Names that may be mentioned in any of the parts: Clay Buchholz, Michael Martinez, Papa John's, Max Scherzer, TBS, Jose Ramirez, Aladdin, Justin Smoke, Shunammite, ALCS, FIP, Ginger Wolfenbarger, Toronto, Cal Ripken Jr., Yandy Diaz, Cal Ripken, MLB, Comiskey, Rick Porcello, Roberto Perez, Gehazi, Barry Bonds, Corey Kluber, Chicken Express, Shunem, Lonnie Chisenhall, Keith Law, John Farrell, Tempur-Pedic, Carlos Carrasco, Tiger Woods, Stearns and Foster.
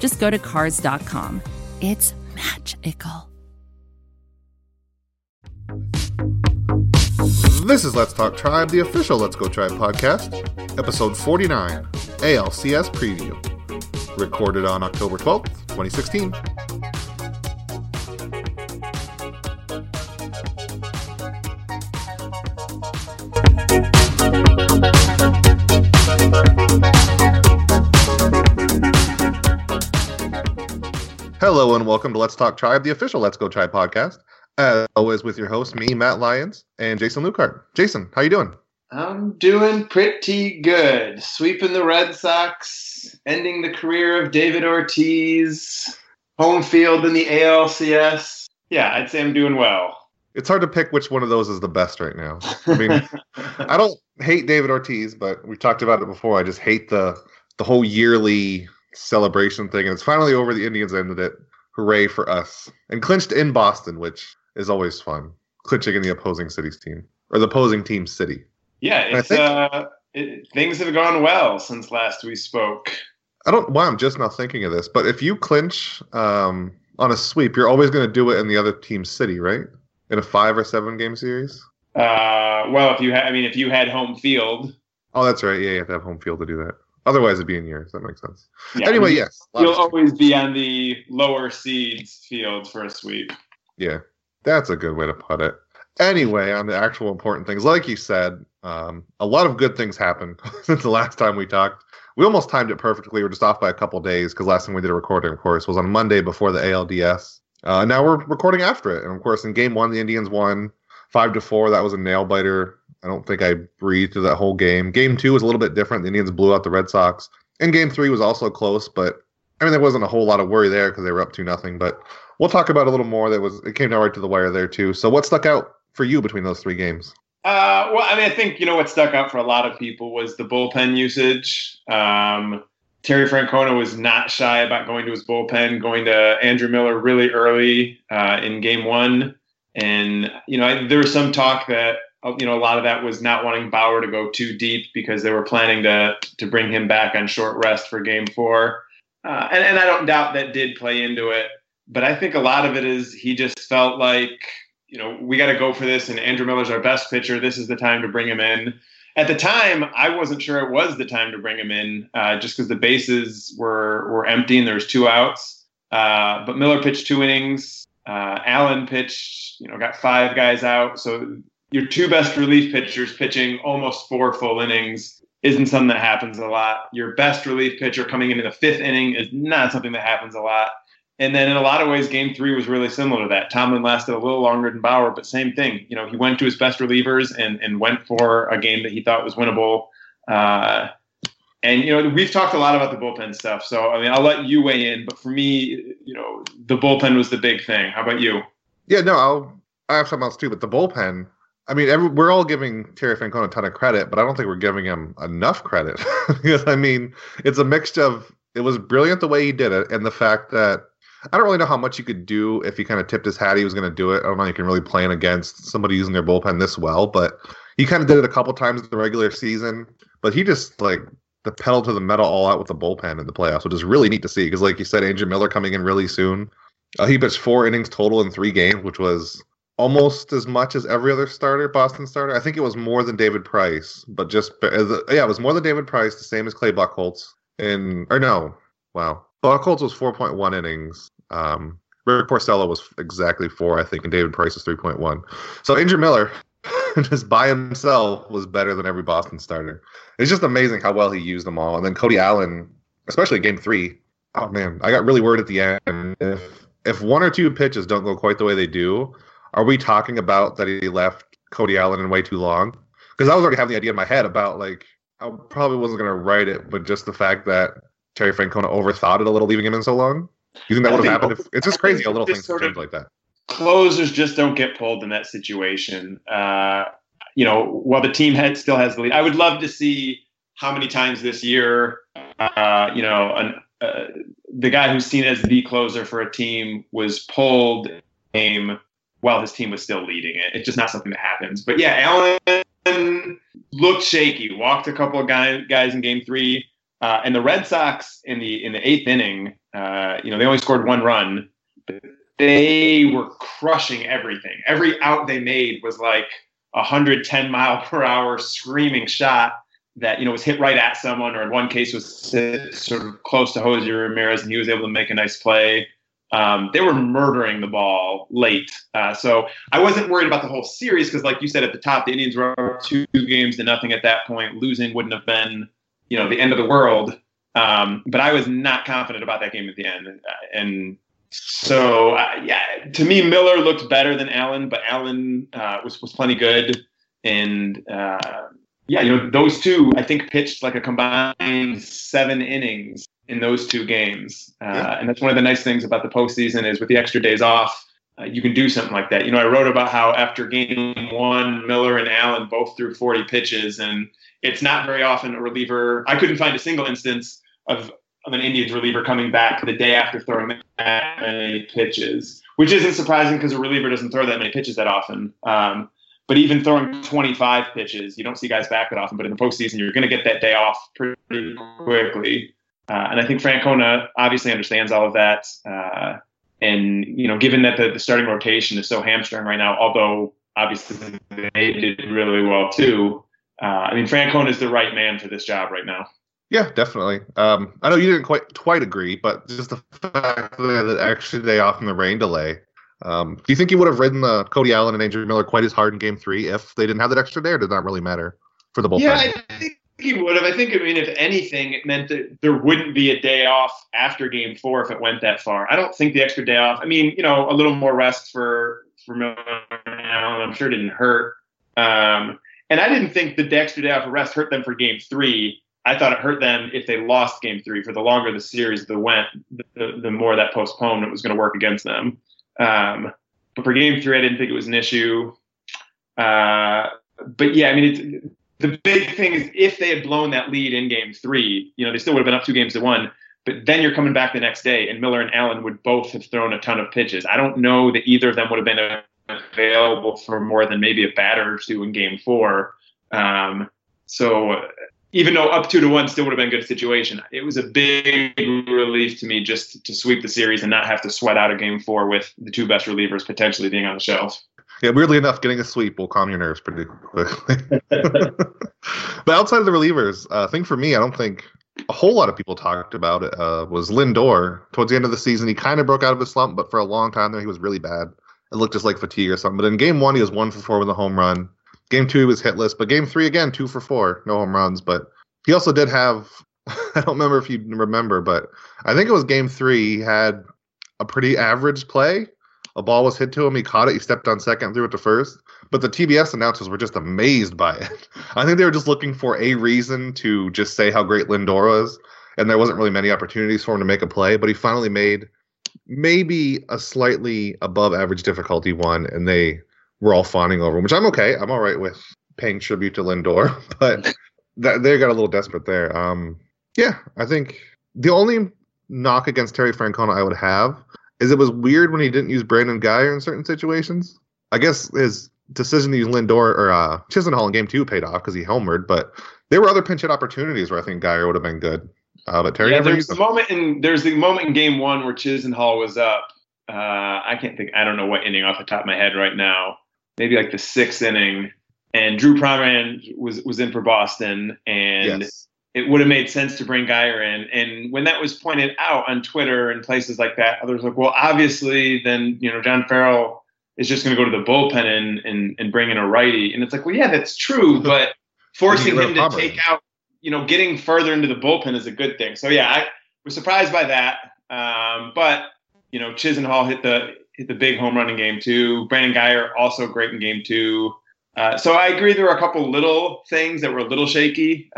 just go to Cars.com. It's magical. This is Let's Talk Tribe, the official Let's Go Tribe podcast, episode 49, ALCS preview, recorded on October 12th, 2016. Hello and welcome to Let's Talk Tribe, the official Let's Go Tribe podcast. As always, with your host, me, Matt Lyons, and Jason Lukart. Jason, how you doing? I'm doing pretty good. Sweeping the Red Sox, ending the career of David Ortiz, home field in the ALCS. Yeah, I'd say I'm doing well. It's hard to pick which one of those is the best right now. I mean, I don't hate David Ortiz, but we've talked about it before. I just hate the whole yearly celebration thing, and it's finally over. The Indians ended it. Hooray for us. And clinched in Boston, which is always fun, clinching in the opposing city's team, or the opposing team's city. Yeah, it's, things have gone well since last we spoke. I don't know why I'm just not thinking of this, but if you clinch on a sweep, you're always going to do it in the other team's city, right? In a 5 or 7 game series? Well, if you had home field. Oh, that's right. Yeah, you have to have home field to do that. Otherwise, it'd be in yours. That makes sense. Yeah, anyway, yes. You'll always be on the lower seeds field for a sweep. Yeah, that's a good way to put it. Anyway, on the actual important things, like you said, a lot of good things happened since the last time we talked. We almost timed it perfectly. We were just off by a couple days because last time we did a recording, of course, was on Monday before the ALDS. Now we're recording after it. And, of course, in Game 1, the Indians won 5-4. That was a nail-biter. I don't think I breathed through that whole game. Game 2 was a little bit different. The Indians blew out the Red Sox. And Game 3 was also close, but I mean, there wasn't a whole lot of worry there because they were up 2-0. But we'll talk about it a little more. It came down right to the wire there, too. So what stuck out for you between those three games? Well, I mean, I think, what stuck out for a lot of people was the bullpen usage. Terry Francona was not shy about going to his bullpen, going to Andrew Miller really early in Game 1. And, there was some talk that, a lot of that was not wanting Bauer to go too deep because they were planning to bring him back on short rest for Game 4. And I don't doubt that did play into it. But I think a lot of it is he just felt like, we got to go for this. And Andrew Miller's our best pitcher. This is the time to bring him in. At the time, I wasn't sure it was the time to bring him in just because the bases were empty and there was 2 outs. But Miller pitched 2 innings. Allen pitched, got 5 guys out. So your 2 best relief pitchers pitching almost 4 full innings isn't something that happens a lot. Your best relief pitcher coming into the 5th inning is not something that happens a lot. And then in a lot of ways, Game 3 was really similar to that. Tomlin lasted a little longer than Bauer, but same thing. He went to his best relievers and went for a game that he thought was winnable. And, we've talked a lot about the bullpen stuff. So, I mean, I'll let you weigh in. But for me, the bullpen was the big thing. How about you? Yeah, no, I have something else too, but the bullpen – I mean, we're all giving Terry Francona a ton of credit, but I don't think we're giving him enough credit. Because, I mean, it's a mixture of – it was brilliant the way he did it and the fact that – I don't really know how much you could do if he kind of tipped his hat he was going to do it. I don't know you can really plan against somebody using their bullpen this well, but he kind of did it a couple times in the regular season. But he just, the pedal to the metal all out with the bullpen in the playoffs, which is really neat to see because, like you said, Andrew Miller coming in really soon. He pitched 4 innings total in 3 games, which was – almost as much as every other Boston starter. I think it was more than David Price, but it was more than David Price, the same as Clay Buchholz. Buchholz was 4.1 innings. Rick Porcello was exactly 4, I think, and David Price was 3.1. So Andrew Miller, just by himself, was better than every Boston starter. It's just amazing how well he used them all. And then Cody Allen, especially Game 3, oh man, I got really worried at the end. If 1 or 2 pitches don't go quite the way they do, are we talking about that he left Cody Allen in way too long? Because I was already having the idea in my head about, I probably wasn't going to write it, but just the fact that Terry Francona overthought it a little, leaving him in so long. You think that would have happened? It's just crazy how little things change like that. Closers just don't get pulled in that situation. While the team still has the lead, I would love to see how many times this year, the guy who's seen as the closer for a team was pulled in the game while his team was still leading it. It's just not something that happens. But yeah, Allen looked shaky, walked a couple of guys in Game 3. And the Red Sox in the eighth inning, they only scored one run. But they were crushing everything. Every out they made was like 110-mile-per-hour screaming shot that, was hit right at someone, or in one case was sort of close to Jose Ramirez, and he was able to make a nice play. They were murdering the ball late. So I wasn't worried about the whole series because, like you said at the top, the Indians were up 2-0 at that point. Losing wouldn't have been, the end of the world. But I was not confident about that game at the end. So, to me, Miller looked better than Allen, but Allen was plenty good. And, those two, I think, pitched like a combined 7 innings in those two games. And that's one of the nice things about the postseason is with the extra days off, you can do something like that. I wrote about how after Game 1, Miller and Allen both threw 40 pitches, and it's not very often a reliever. I couldn't find a single instance of an Indians reliever coming back the day after throwing that many pitches, which isn't surprising because a reliever doesn't throw that many pitches that often. But even throwing 25 pitches, you don't see guys back that often. But in the postseason, you're going to get that day off pretty quickly. And I think Francona obviously understands all of that. And given that the starting rotation is so hamstrung right now, although obviously they did really well too, Francona is the right man for this job right now. Yeah, definitely. I know you didn't quite agree, but just the fact that extra day off in the rain delay. Do you think you would have ridden Cody Allen and Andrew Miller quite as hard in Game 3 if they didn't have that extra day, or did that really matter for the bullpen? Yeah, I think he would have. If anything, it meant that there wouldn't be a day off after Game 4 if it went that far. I don't think the extra day off, a little more rest for Miller and Allen, I'm sure didn't hurt. And I didn't think the extra day off of rest hurt them for Game 3. I thought it hurt them if they lost Game 3. For the longer the series the more that postponement was going to work against them. But for Game 3, I didn't think it was an issue. The big thing is if they had blown that lead in Game 3, they still would have been up 2-1. But then you're coming back the next day, and Miller and Allen would both have thrown a ton of pitches. I don't know that either of them would have been available for more than maybe a batter or two in Game 4. Even though up 2-1 still would have been a good situation, it was a big relief to me just to sweep the series and not have to sweat out a Game 4 with the two best relievers potentially being on the shelf. Yeah, weirdly enough, getting a sweep will calm your nerves pretty quickly. But outside of the relievers, I think for me, I don't think a whole lot of people talked about it, was Lindor. Towards the end of the season, he kind of broke out of his slump, but for a long time there, he was really bad. It looked just like fatigue or something. But in Game 1, he was 1-for-4 with a home run. Game 2 was hitless, but Game 3 again, 2-for-4, no home runs. But he also did have, I don't remember if you remember, but I think it was Game 3, he had a pretty average play. A ball was hit to him, he caught it, he stepped on second, threw it to first. But the TBS announcers were just amazed by it. I think they were just looking for a reason to just say how great Lindor was, and there wasn't really many opportunities for him to make a play, but he finally made maybe a slightly above average difficulty one, and they we're all fawning over him, which I'm okay. I'm all right with paying tribute to Lindor, but they got a little desperate there. I think the only knock against Terry Francona I would have is it was weird when he didn't use Brandon Guyer in certain situations. I guess his decision to use Lindor or Chisenhall in Game 2 paid off because he homered, but there were other pinch hit opportunities where I think Guyer would have been good. But Terry never used him. There's the moment in Game 1 where Chisenhall was up. I don't know what inning off the top of my head right now. Maybe like the 6th inning, and Drew Pomeranz was in for Boston, and It would have made sense to bring Guyer in. And when that was pointed out on Twitter and places like that, others were like, well, obviously then, John Farrell is just going to go to the bullpen and bring in a righty. And it's like, well, yeah, that's true, but forcing him to take out, getting further into the bullpen is a good thing. So yeah, I was surprised by that. But Chisenhall hit the big home run in Game 2. Brandon Guyer also great in Game 2. So I agree there were a couple little things that were a little shaky.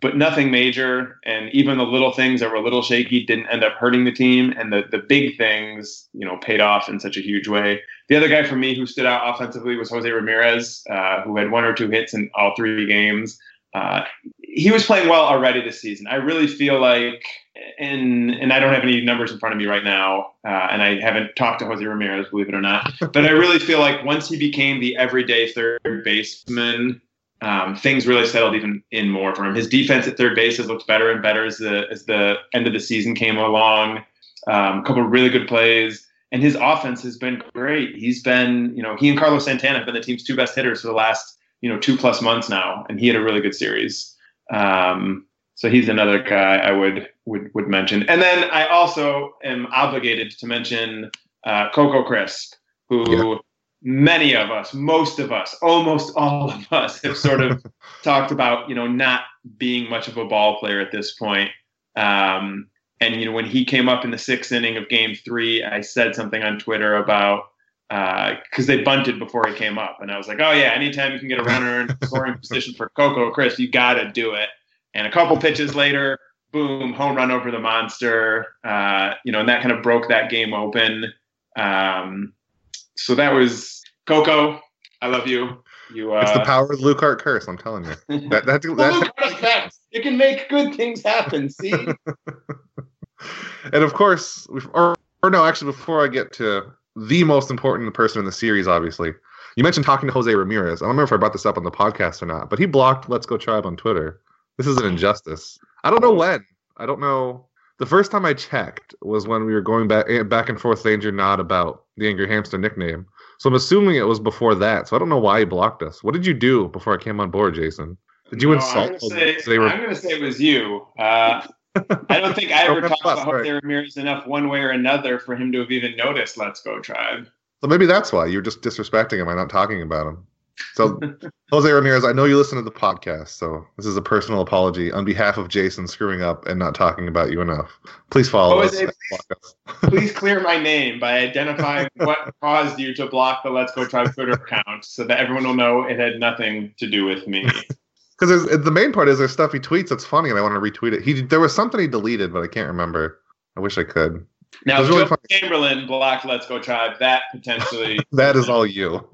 but nothing major. And even the little things that were a little shaky didn't end up hurting the team. And the big things, you know, paid off in such a huge way. The other guy for me who stood out offensively was Jose Ramirez, who had one or two hits in all three games. He was playing well already this season. I really feel like, and I don't have any numbers in front of me right now, and I haven't talked to Jose Ramirez, believe it or not, but I really feel like once he became the everyday third baseman, things really settled even in more for him. His defense at third base has looked better and better as the end of the season came along. A couple of really good plays. And his offense has been great. He's been, you know, he and Carlos Santana have been the team's two best hitters for the last, you know, 2+ months now. And he had a really good series. So he's another guy I would mention. And then I also am obligated to mention Coco Crisp, who... Yeah. Many of us, most of us, almost all of us have sort of talked about, you know, not being much of a ball player at this point. And, you know, when he came up in the 6th inning of Game 3, I said something on Twitter about, because they bunted before he came up. And I was like, oh, yeah, anytime you can get a runner in scoring position for Coco Crisp, you got to do it. And a couple pitches later, boom, home run over the monster. You know, and that kind of broke that game open. So that was Coco. I love you. It's the power of the Lukart curse. I'm telling you. That you can make good things happen. See. And of course, actually, before I get to the most important person in the series, obviously, you mentioned talking to Jose Ramirez. I don't remember if I brought this up on the podcast or not, but he blocked Let's Go Tribe on Twitter. This is an injustice. I don't know when. I don't know. The first time I checked was when we were going back and forth with Andrew Nod about the Angry Hamster nickname. So I'm assuming it was before that. So I don't know why he blocked us. What did you do before I came on board, Jason? Did you insult us? I'm going to say it was you. I don't think I ever talked about Jose Ramirez enough one way or another for him to have even noticed Let's Go Tribe. So maybe that's why you're just disrespecting him by not talking about him. So Jose Ramirez, I know you listen to the podcast, so this is a personal apology on behalf of Jason screwing up and not talking about you enough. Please follow us. Please clear my name by identifying what caused you to block the Let's Go Tribe Twitter account so that everyone will know it had nothing to do with me. Because the main part is there's stuff he tweets that's funny and I want to retweet it. There was something he deleted, but I can't remember. I wish I could. Now, really Chamberlain blocked Let's Go Tribe. That potentially... that is all you.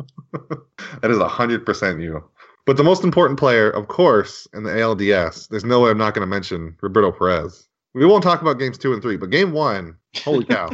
That is 100% you. But the most important player, of course, in the ALDS, there's no way I'm not going to mention Roberto Perez. We won't talk about games 2 and 3, but game 1, holy cow.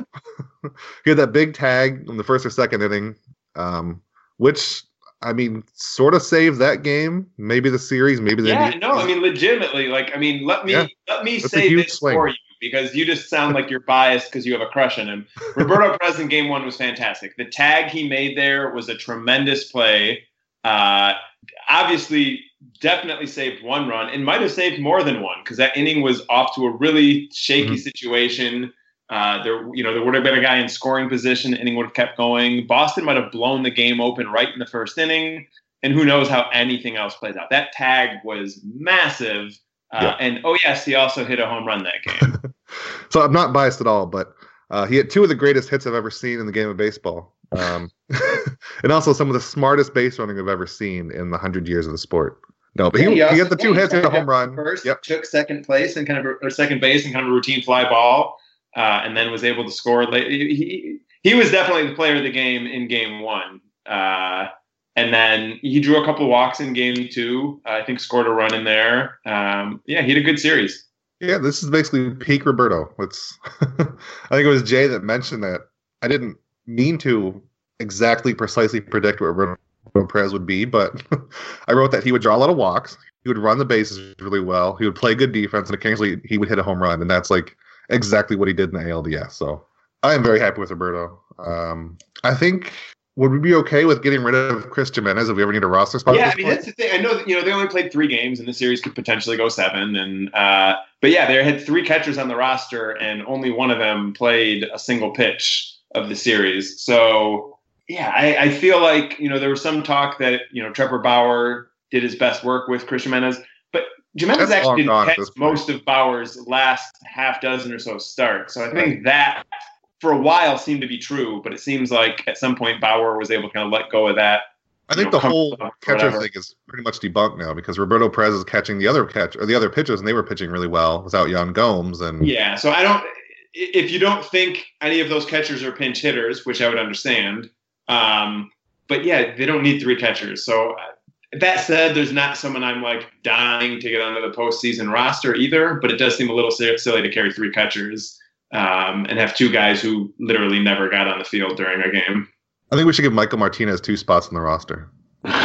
He had that big tag in the 1st or 2nd inning, which, I mean, sort of saved that game, maybe the series, maybe the... Yeah, no, I mean, legitimately, like, I mean, let me say this swing for you. Because you just sound like you're biased because you have a crush on him. Roberto Perez in Game 1 was fantastic. The tag he made there was a tremendous play. Obviously, definitely saved one run and might have saved more than one because that inning was off to a really shaky situation. There would have been a guy in scoring position. The inning would have kept going. Boston might have blown the game open right in the 1st inning. And who knows how anything else plays out. That tag was massive. And, he also hit a home run that game. So I'm not biased at all, but he had 2 of the greatest hits I've ever seen in the game of baseball. And also some of the smartest base running I've ever seen in the 100 years of the sport. No, but he got the 2 hits and a home run. First, took second place and or second base and kind of a routine fly ball, and then was able to score late. He was definitely the player of the game in Game 1. And then he drew a couple of walks in Game 2. I think scored a run in there. He had a good series. Yeah, this is basically peak Roberto. I think it was Jay that mentioned that. I didn't mean to precisely predict what Roberto Perez would be, but I wrote that he would draw a lot of walks. He would run the bases really well. He would play good defense, and occasionally he would hit a home run. And that's like exactly what he did in the ALDS. So I am very happy with Roberto. I think. Would we be okay with getting rid of Chris Jimenez if we ever need a roster spot? Yeah, I mean, that's the thing. I know that, you know, they only played 3 games, and the series could potentially go 7. And they had 3 catchers on the roster, and only one of them played a single pitch of the series. So, yeah, I feel like, you know, there was some talk that, you know, Trevor Bauer did his best work with Chris Jimenez. But Jimenez actually didn't catch most of Bauer's last half dozen or so starts. So I think that... for a while seemed to be true, but it seems like at some point Bauer was able to kind of let go of that I think the whole catcher thing is pretty much debunked now because Roberto Perez is catching the other pitchers, and they were pitching really well without Yan Gomes. And yeah, so I don't. If you don't think any of those catchers are pinch hitters, which I would understand, but yeah, they don't need three catchers. So that said, there's not someone I'm like dying to get onto the postseason roster either. But it does seem a little silly to carry three catchers and have two guys who literally never got on the field during a game. I think we should give Michael Martinez two spots on the roster.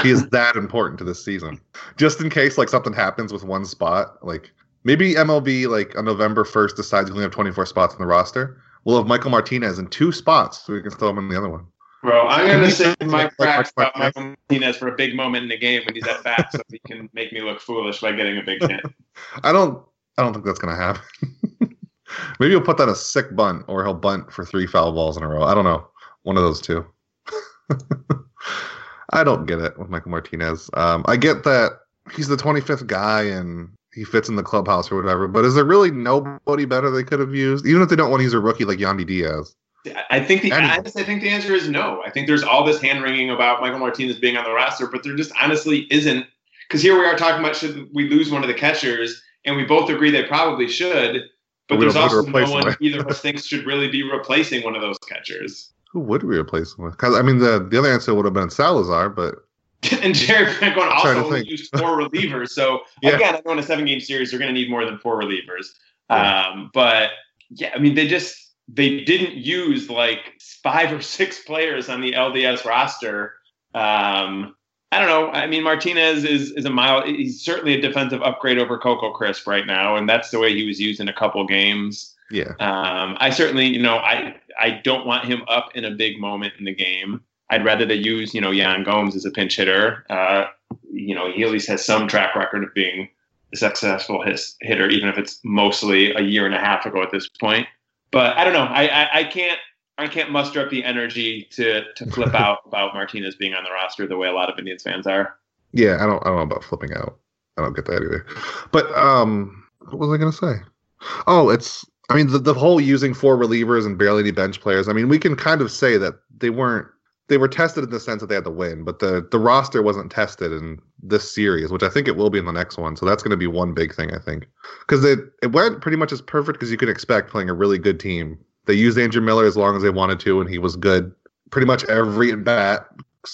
He is that important to this season. Just in case like something happens with one spot, like maybe MLB like on November 1st decides we only have 24 spots on the roster. We'll have Michael Martinez in two spots so we can throw him in the other one. Bro, I'm going to save my cracks about Michael Martinez for a big moment in the game when he's at bat so he can make me look foolish by getting a big hit. I don't think that's going to happen. Maybe he'll put that a sick bunt or he'll bunt for three foul balls in a row. I don't know. One of those two. I don't get it with Michael Martinez. I get that he's the 25th guy and he fits in the clubhouse or whatever, but is there really nobody better they could have used? Even if they don't want to use a rookie like Yandy Diaz. I think the answer is no. I think there's all this hand-wringing about Michael Martinez being on the roster, but there just honestly isn't. Because here we are talking about should we lose one of the catchers, and we both agree they probably should, but there's also no one either of us thinks should really be replacing one of those catchers. Who would we replace him with? Because I mean, the other answer would have been Salazar, but and Terry Francona also used four relievers. So yeah. Again, I know in a 7-game series, they're going to need more than four relievers. Yeah. But yeah, I mean, they didn't use like 5 or 6 players on the LDS roster. I don't know. I mean, Martinez is a mild. He's certainly a defensive upgrade over Coco Crisp right now, and that's the way he was used in a couple games. Yeah. I certainly, I don't want him up in a big moment in the game. I'd rather they use, Yan Gomes as a pinch hitter. He at least has some track record of being a successful hitter, even if it's mostly a year and a half ago at this point. But I don't know. I can't muster up the energy to flip out about Martinez being on the roster the way a lot of Indians fans are. Yeah, I don't know about flipping out. I don't get that either. But what was I going to say? Oh, the whole using 4 relievers and barely any bench players. I mean, we can kind of say that they were tested in the sense that they had to win, but the roster wasn't tested in this series, which I think it will be in the next one. So that's going to be one big thing, I think, because it went pretty much as perfect as you could expect playing a really good team. They used Andrew Miller as long as they wanted to, and he was good pretty much every at bat.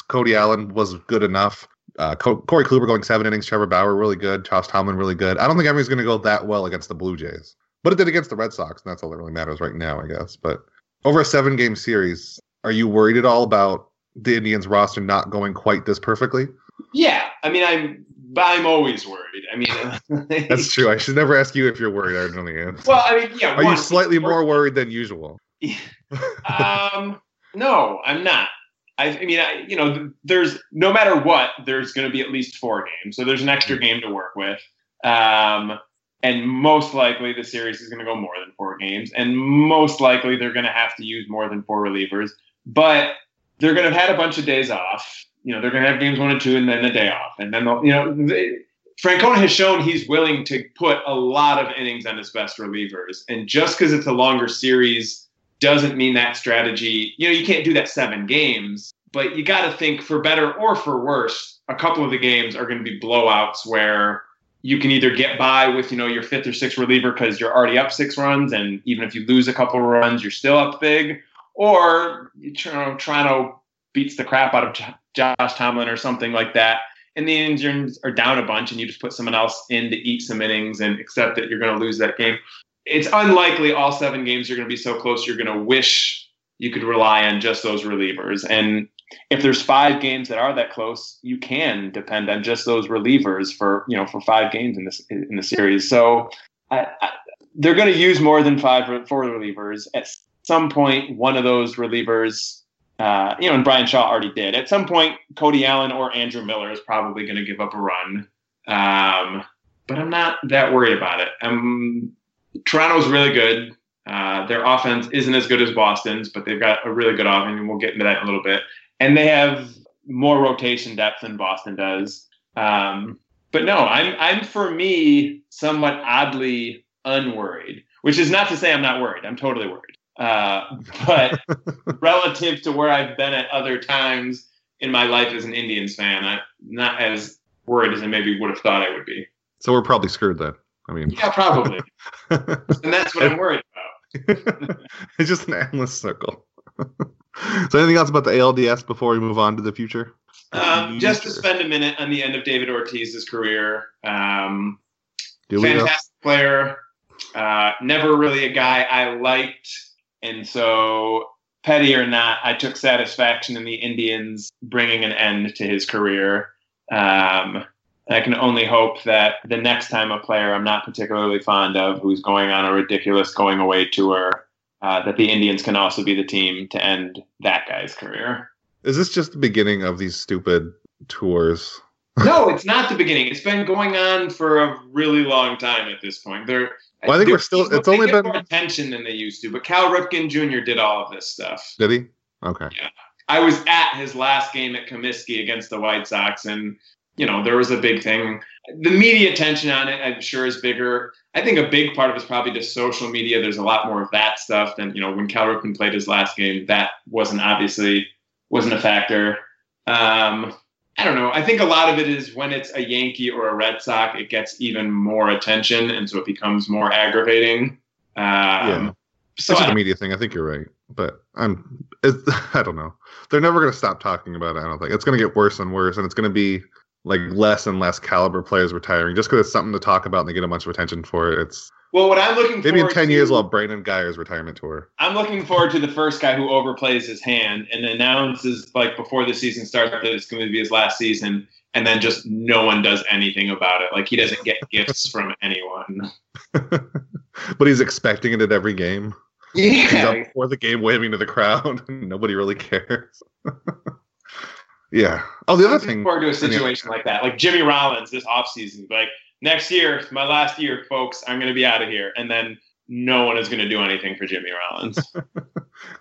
Cody Allen was good enough. Corey Kluber going 7 innings, Trevor Bauer really good, Josh Tomlin really good. I don't think everything's going to go that well against the Blue Jays. But it did against the Red Sox, and that's all that really matters right now, I guess. But over a 7-game series, are you worried at all about the Indians roster not going quite this perfectly? Yeah. I mean, I'm always worried. I mean, that's true. I should never ask you if you're worried. I don't know. Well, I mean, yeah. Are you slightly more worried than usual? Yeah. No, I'm not. There's no matter what, there's going to be at least 4 games. So there's an extra game to work with. And most likely the series is going to go more than 4 games. And most likely they're going to have to use more than 4 relievers. But they're going to have had a bunch of days off. They're going to have games 1 and 2 and then a day off. And then, Francona has shown he's willing to put a lot of innings on his best relievers. And just because it's a longer series doesn't mean that strategy. You can't do that 7 games. But you got to think for better or for worse, a couple of the games are going to be blowouts where you can either get by with, your 5th or 6th reliever because you're already up 6 runs, and even if you lose a couple of runs, you're still up big. Or Toronto beats the crap out of Josh Tomlin or something like that, and the Indians are down a bunch, and you just put someone else in to eat some innings and accept that you're going to lose that game. It's unlikely all 7 games are going to be so close you're going to wish you could rely on just those relievers. And if there's 5 games that are that close, you can depend on just those relievers for 5 games in the series. So they're going to use more than 4 relievers at some point. One of those relievers, and Brian Shaw already did. At some point, Cody Allen or Andrew Miller is probably going to give up a run. But I'm not that worried about it. Toronto's really good. Their offense isn't as good as Boston's, but they've got a really good offense, and we'll get into that in a little bit. And they have more rotation depth than Boston does. But no, I'm for me somewhat oddly unworried, which is not to say I'm not worried. I'm totally worried. But relative to where I've been at other times, in my life as an Indians fan. I'm not as worried as I maybe would have thought I would be. So we're probably screwed then. I mean, yeah, probably. And that's what I'm worried about. It's just an endless circle. So anything else about the ALDS before we move on to the future? Just to spend a minute on the end of David Ortiz's career. Fantastic player. Never really a guy I liked. And so, petty or not, I took satisfaction in the Indians bringing an end to his career. I can only hope that the next time a player I'm not particularly fond of who's going on a ridiculous going away tour, that the Indians can also be the team to end that guy's career. Is this just the beginning of these stupid tours? No, it's not the beginning. It's been going on for a really long time at this point. Well, I think we're still. It's only been more attention than they used to. But Cal Ripken Jr. did all of this stuff. Did he? Okay. Yeah, I was at his last game at Comiskey against the White Sox, and you know there was a big thing. The media attention on it, I'm sure, is bigger. I think a big part of it's probably just social media. There's a lot more of that stuff than, you know, when Cal Ripken played his last game. That wasn't a factor. I don't know. I think a lot of it is when it's a Yankee or a Red Sox, it gets even more attention, and so it becomes more aggravating. Yeah, so it's a media thing. I think you're right, but I don't know. They're never going to stop talking about it. I don't think it's going to get worse and worse, and it's going to be like less and less caliber players retiring just because it's something to talk about and they get a bunch of attention for it. Well, what I'm looking maybe in 10 years we'll have Brandon Guyer's retirement tour. I'm looking forward to the first guy who overplays his hand and announces like before the season starts that it's going to be his last season, and then just no one does anything about it. Like he doesn't get gifts from anyone, but he's expecting it at every game. Yeah, he's up before the game waving to the crowd, and nobody really cares. Yeah. Oh, the other thing. Forward to a situation like that, like Jimmy Rollins this offseason, like. Next year, my last year, folks, I'm going to be out of here. And then no one is going to do anything for Jimmy Rollins.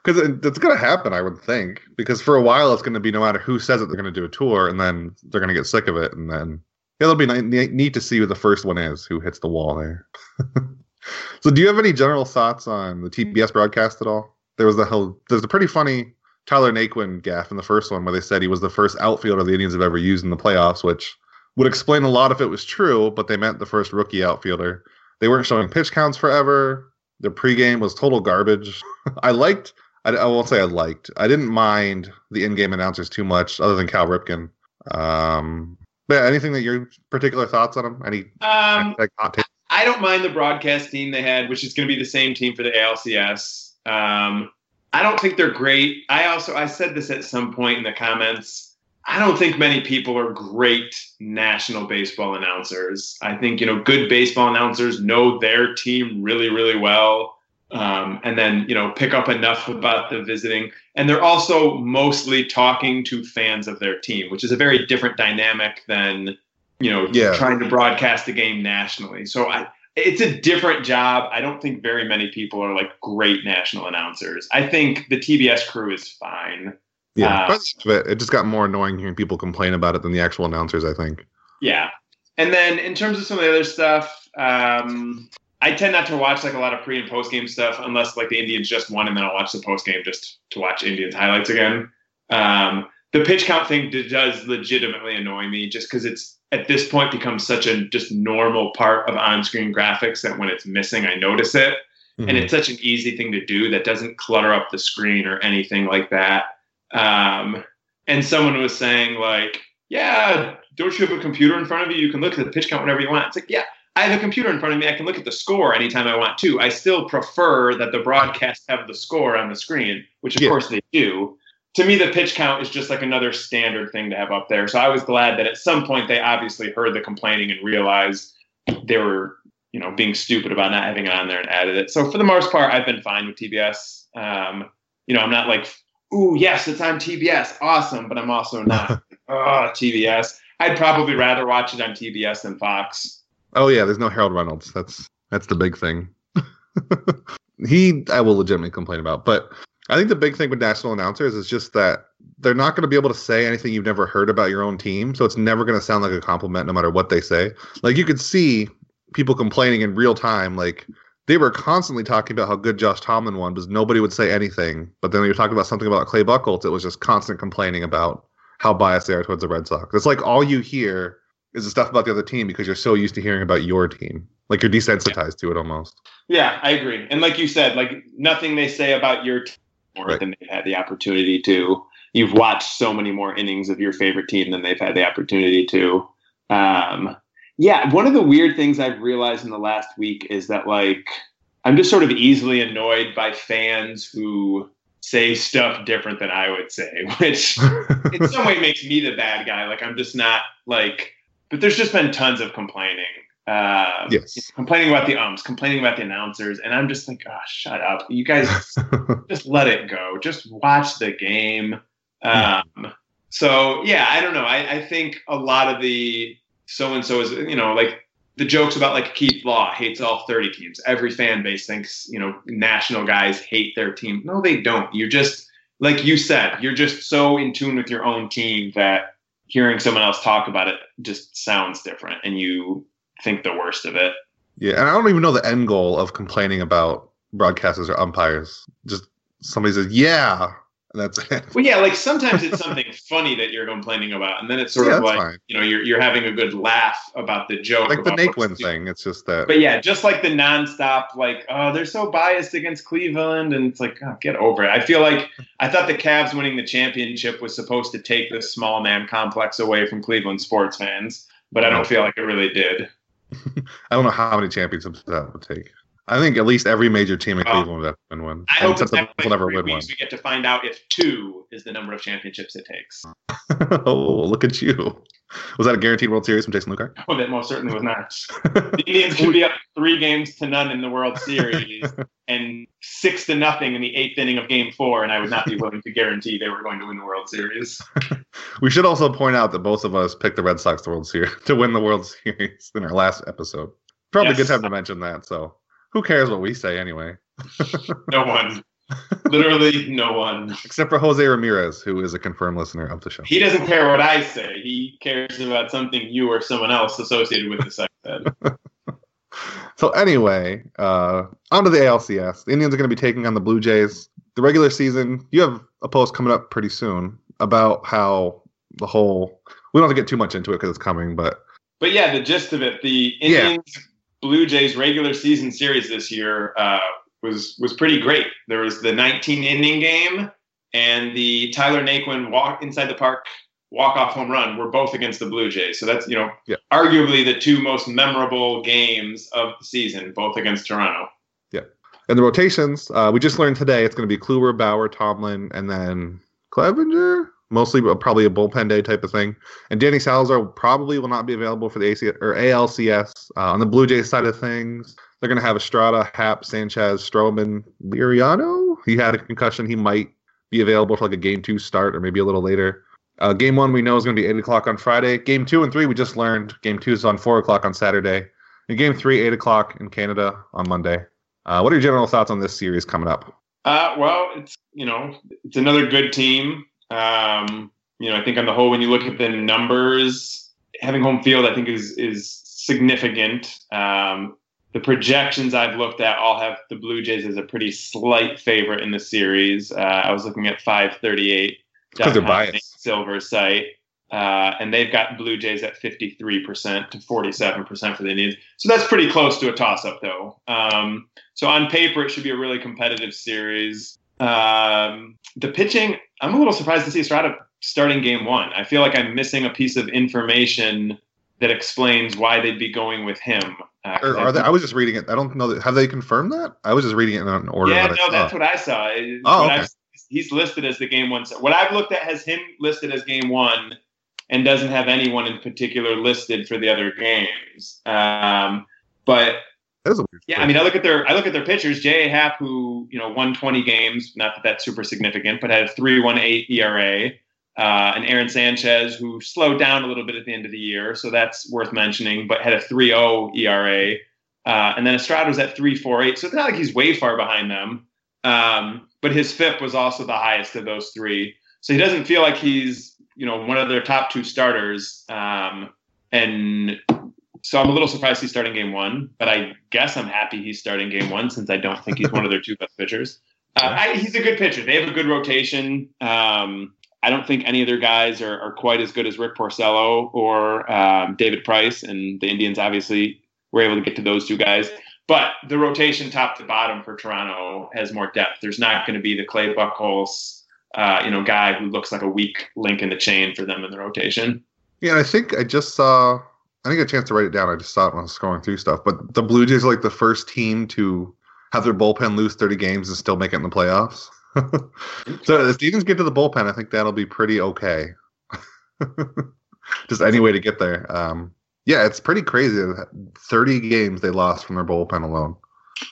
Because it's going to happen, I would think. Because for a while, it's going to be no matter who says it, they're going to do a tour. And then they're going to get sick of it. And then it'll be neat to see who the first one is who hits the wall there. So do you have any general thoughts on the TBS broadcast at all? There's a pretty funny Tyler Naquin gaffe in the first one where they said he was the first outfielder the Indians have ever used in the playoffs, which would explain a lot if it was true, but they meant the first rookie outfielder. They weren't showing pitch counts forever. The pregame was total garbage. I didn't mind the in-game announcers too much, other than Cal Ripken. But anything that your particular thoughts on them? I don't mind the broadcast team they had, which is going to be the same team for the ALCS. I don't think they're great. I said this at some point in the comments. I don't think many people are great national baseball announcers. I think, you know, good baseball announcers know their team really, really well. And then, you know, pick up enough about the visiting. And they're also mostly talking to fans of their team, which is a very different dynamic than, you know, trying to broadcast a game nationally. So it's a different job. I don't think very many people are like great national announcers. I think the TBS crew is fine. Yeah, but it just got more annoying hearing people complain about it than the actual announcers, I think. Yeah. And then in terms of some of the other stuff, I tend not to watch like a lot of pre- and post-game stuff unless like the Indians just won, and then I'll watch the post-game just to watch Indians highlights again. The pitch count thing does legitimately annoy me just because it's at this point becomes such a just normal part of on-screen graphics that when it's missing, I notice it. Mm-hmm. And it's such an easy thing to do that doesn't clutter up the screen or anything like that. And someone was saying like, yeah, don't you have a computer in front of you? You can look at the pitch count whenever you want. It's like, yeah, I have a computer in front of me. I can look at the score anytime I want to. I still prefer that the broadcasts have the score on the screen, which of course they do. To me, the pitch count is just like another standard thing to have up there. So I was glad that at some point they obviously heard the complaining and realized they were, you know, being stupid about not having it on there and added it. So for the most part, I've been fine with TBS. You know, I'm not like, ooh, yes, it's on TBS. Awesome. But I'm also not. TBS. I'd probably rather watch it on TBS than Fox. Oh, yeah. There's no Harold Reynolds. That's the big thing. I will legitimately complain about. But I think the big thing with national announcers is just that they're not going to be able to say anything you've never heard about your own team. So it's never going to sound like a compliment no matter what they say. Like you could see people complaining in real time, like, they were constantly talking about how good Josh Tomlin won, because nobody would say anything. But then when you were talking about something about Clay Buchholz, it was just constant complaining about how biased they are towards the Red Sox. It's like all you hear is the stuff about the other team because you're so used to hearing about your team. Like, you're desensitized to it almost. Yeah, I agree. And like you said, like, nothing they say about your team more than they've had the opportunity to. You've watched so many more innings of your favorite team than they've had the opportunity to. Yeah, one of the weird things I've realized in the last week is that, like, I'm just sort of easily annoyed by fans who say stuff different than I would say, which in some way makes me the bad guy. Like, I'm just not, like, but there's just been tons of complaining. Yes. Complaining about the umps, complaining about the announcers, and I'm just like, oh, shut up. You guys just let it go. Just watch the game. So, yeah, I don't know. I think a lot of the so-and-so is, you know, like the jokes about like Keith Law hates all 30 teams. Every fan base thinks, you know, national guys hate their team. No, they don't. You're just, like you said, you're just so in tune with your own team that hearing someone else talk about it just sounds different and you think the worst of it. Yeah, and I don't even know the end goal of complaining about broadcasters or umpires. Just somebody says, yeah. And that's it. Well, yeah, like sometimes it's something funny that you're complaining about, and then it's sort of like, fine. You know, you're having a good laugh about the joke. Like the Naquin thing, it's just that. But yeah, just like the nonstop, like, oh, they're so biased against Cleveland, and it's like, oh, get over it. I feel like I thought the Cavs winning the championship was supposed to take the small man complex away from Cleveland sports fans, but I don't feel like it really did. I don't know how many championships that would take. I think at least every major team in Cleveland would win one. I hope it's never win one. We get to find out if 2 is the number of championships it takes. Oh, look at you. Was that a guaranteed World Series from Jason Lukart? Oh, that most certainly was not. The Indians could be up 3-0 in the World Series and 6-0 in the 8th inning of Game 4, and I would not be willing to guarantee they were going to win the World Series. We should also point out that both of us picked the Red Sox to win the World Series in our last episode. Probably good time to mention that, so. Who cares what we say anyway? No one. Literally no one. Except for Jose Ramirez, who is a confirmed listener of the show. He doesn't care what I say. He cares about something you or someone else associated with the site said. So anyway, on to the ALCS. The Indians are going to be taking on the Blue Jays. The regular season, you have a post coming up pretty soon about how the whole... We don't have to get too much into it because it's coming, but... But yeah, the gist of it, the Indians... Yeah. Blue Jays regular season series this year was pretty great. There was the 19-inning game and the Tyler Naquin walk inside the park walk-off home run were both against the Blue Jays. So that's, you know, arguably the 2 most memorable games of the season, both against Toronto. Yeah. And the rotations, we just learned today it's going to be Kluber, Bauer, Tomlin, and then Clevinger? Mostly, probably a bullpen day type of thing. And Danny Salazar probably will not be available for the ALCS. On the Blue Jays side of things, they're going to have Estrada, Happ, Sanchez, Stroman, Liriano. He had a concussion. He might be available for like a Game 2 start or maybe a little later. Game 1 we know is going to be 8 o'clock on Friday. Game 2 and 3 we just learned. Game 2 is on 4 o'clock on Saturday. And Game 3, 8 o'clock in Canada on Monday. What are your general thoughts on this series coming up? Well, it's another good team. I think on the whole, when you look at the numbers, having home field, I think is significant. The projections I've looked at all have the Blue Jays as a pretty slight favorite in the series. I was looking at 538. Because they're biased. Silver site. And they've got Blue Jays at 53% to 47% for the Indians. So that's pretty close to a toss-up, though. So on paper, it should be a really competitive series. The pitching, I'm a little surprised to see Estrada starting Game 1. I feel like I'm missing a piece of information that explains why they'd be going with him. I was just reading it. I don't know. Have they confirmed that? I was just reading it in an order. Yeah, that's what I saw. He's listed as the Game 1. What I've looked at has him listed as Game 1 and doesn't have anyone in particular listed for the other games. But... Yeah, I mean, I look at their pitchers. J.A. Happ, who won 20 games, not that that's super significant, but had a 3.18 ERA, and Aaron Sanchez, who slowed down a little bit at the end of the year, so that's worth mentioning, but had a 3.0 ERA, and then Estrada was at 3.48. So it's not like he's way far behind them, but his FIP was also the highest of those 3, so he doesn't feel like he's one of their top 2 starters, and. So I'm a little surprised he's starting Game 1, but I guess I'm happy he's starting Game 1 since I don't think he's one of their 2 best pitchers. He's a good pitcher. They have a good rotation. I don't think any of their guys are quite as good as Rick Porcello or David Price, and the Indians obviously were able to get to those two guys. But the rotation top to bottom for Toronto has more depth. There's not going to be the Clay Buchholz, guy who looks like a weak link in the chain for them in the rotation. Yeah, I think I just saw – I didn't get a chance to write it down. I just saw it when I was going through stuff. But the Blue Jays are like the first team to have their bullpen lose 30 games and still make it in the playoffs. So if the Indians get to the bullpen, I think that'll be pretty okay. Just any way to get there. Yeah, it's pretty crazy. 30 games they lost from their bullpen alone.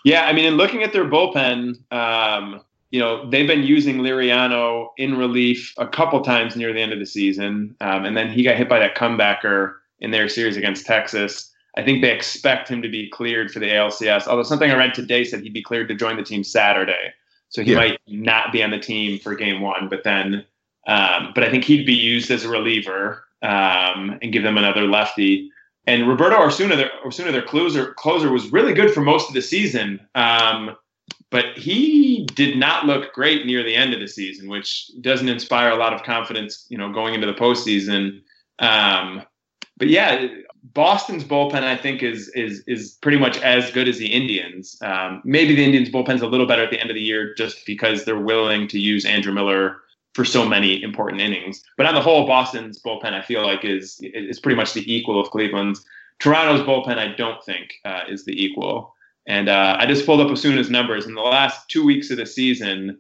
Yeah, I mean, in looking at their bullpen, they've been using Liriano in relief a couple times near the end of the season, and then he got hit by that comebacker in their series against Texas. I think they expect him to be cleared for the ALCS, although something I read today said he'd be cleared to join the team Saturday. So he might not be on the team for game one, but then, but I think he'd be used as a reliever and give them another lefty. And Roberto Osuna, their closer, was really good for most of the season, but he did not look great near the end of the season, which doesn't inspire a lot of confidence, going into the postseason. But yeah, Boston's bullpen, I think, is pretty much as good as the Indians. Maybe the Indians' bullpen's a little better at the end of the year just because they're willing to use Andrew Miller for so many important innings. But on the whole, Boston's bullpen, I feel like, is pretty much the equal of Cleveland's. Toronto's bullpen, I don't think, is the equal. And I just pulled up Osuna's numbers. In the last 2 weeks of the season,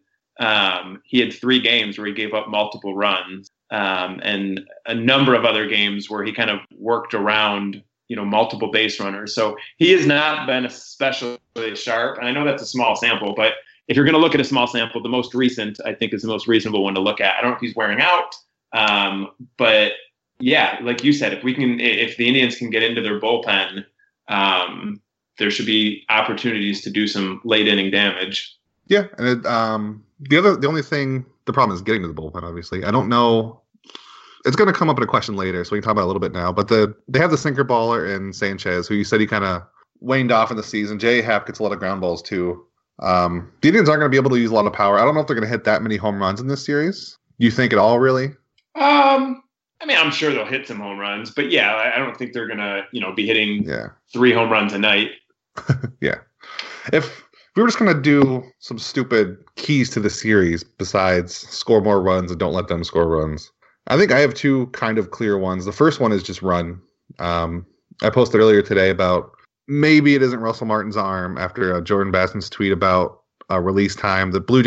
he had 3 games where he gave up multiple runs. And a number of other games where he kind of worked around, multiple base runners. So he has not been especially sharp. And I know that's a small sample, but if you're going to look at a small sample, the most recent, I think, is the most reasonable one to look at. I don't know if he's wearing out. But yeah, like you said, if the Indians can get into their bullpen, there should be opportunities to do some late inning damage. Yeah. And the problem is getting to the bullpen, obviously. I don't know. It's going to come up in a question later, so we can talk about it a little bit now. But they have the sinker baller in Sanchez, who you said he kind of waned off in the season. J. Happ gets a lot of ground balls, too. The Indians aren't going to be able to use a lot of power. I don't know if they're going to hit that many home runs in this series. Do you think at all, really? I'm sure they'll hit some home runs. But, yeah, I don't think they're going to, be hitting 3 home runs a night. Yeah. If we were just going to do some stupid keys to the series besides score more runs and don't let them score runs, I think I have 2 kind of clear ones. The first one is just run. I posted earlier today about maybe it isn't Russell Martin's arm after Jordan Basson's tweet about release time. The Blue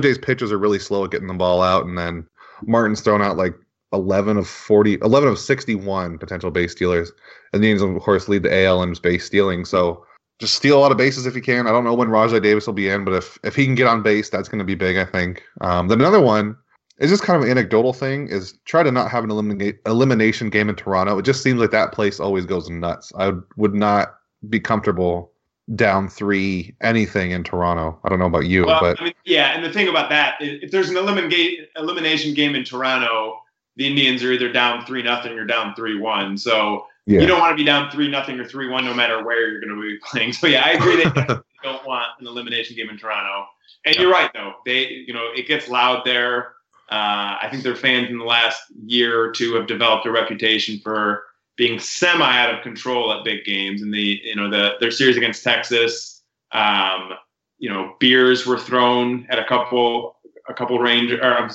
Jays pitchers are really slow at getting the ball out, and then Martin's thrown out like 11 of 61 potential base stealers. And the Indians, of course, lead the AL in base stealing. So just steal a lot of bases if you can. I don't know when Rajai Davis will be in, but if he can get on base, that's going to be big, I think. Then another one is just kind of an anecdotal thing, is try to not have an elimination game in Toronto. It just seems like that place always goes nuts. I would not be comfortable down 3 anything in Toronto. I don't know about you. And the thing about that, if there's an elimination game in Toronto, the Indians are either down 3-0 or down 3-1. So yeah. You don't want to be down 3-0 or 3-1 no matter where you're going to be playing. So, yeah, I agree that you don't want an elimination game in Toronto. And You're right, though. They, it gets loud there. I think their fans in the last year or two have developed a reputation for being semi-out of control at big games. And their series against Texas, beers were thrown at a couple Rangers. I'm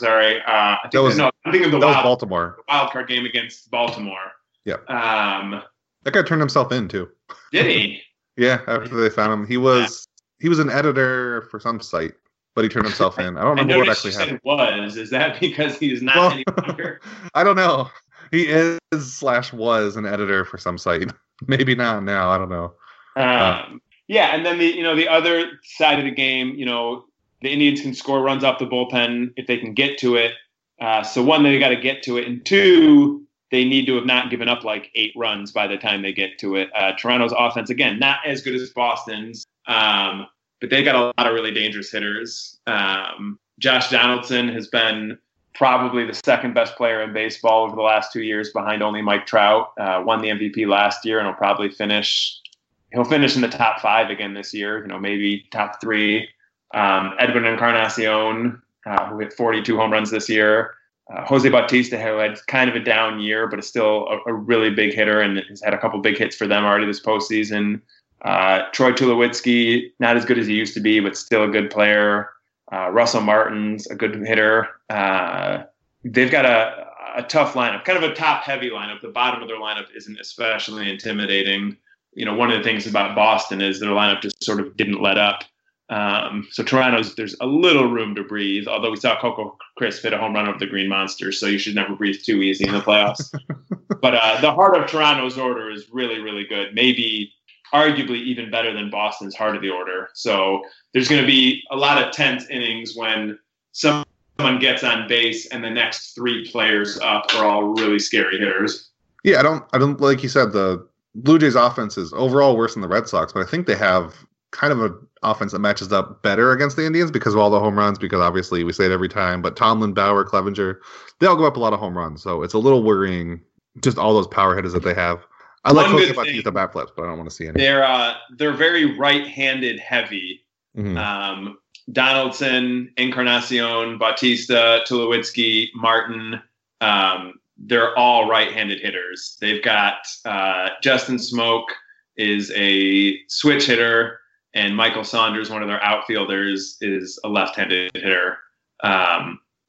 thinking of the Baltimore wild card game against Baltimore. Yeah. That guy turned himself in too. Did he? Yeah. After they found him, he was an editor for some site, but he turned himself in. I don't remember what actually happened. Is that because he's not any longer? I don't know. He is /was an editor for some site. Maybe not now. I don't know. Yeah. And then the other side of the game, the Indians can score runs off the bullpen if they can get to it. So one, they got to get to it, and two, they need to have not given up like 8 runs by the time they get to it. Toronto's offense, again, not as good as Boston's, but they've got a lot of really dangerous hitters. Josh Donaldson has been probably the second best player in baseball over the last 2 years behind only Mike Trout. Won the MVP last year and will probably finish in the top 5 again this year, maybe top 3. Edwin Encarnacion, who hit 42 home runs this year. Jose Bautista had kind of a down year, but is still a really big hitter and has had a couple big hits for them already this postseason. Troy Tulowitzki, not as good as he used to be, but still a good player. Russell Martin's a good hitter. They've got a tough lineup, kind of a top-heavy lineup. The bottom of their lineup isn't especially intimidating. You know, one of the things about Boston is their lineup just sort of didn't let up. So Toronto's, there's a little room to breathe, although we saw Coco Crisp hit a home run over the Green Monster, so you should never breathe too easy in the playoffs. But the heart of Toronto's order is really, really good, maybe arguably even better than Boston's heart of the order. So there's going to be a lot of tense innings when someone gets on base and the next three players up are all really scary hitters. Yeah, I don't like you said, the Blue Jays offense is overall worse than the Red Sox, but I think they have kind of an offense that matches up better against the Indians because of all the home runs, because obviously we say it every time, but Tomlin, Bauer, Clevinger, they all go up a lot of home runs. So it's a little worrying, just all those power hitters that they have. I like Jose Bautista bat flips, but I don't want to see any. They're very right-handed heavy. Mm-hmm. Donaldson, Encarnacion, Bautista, Tulowitzki, Martin, they're all right-handed hitters. They've got Justin Smoke is a switch hitter, and Michael Saunders, one of their outfielders, is a left-handed hitter.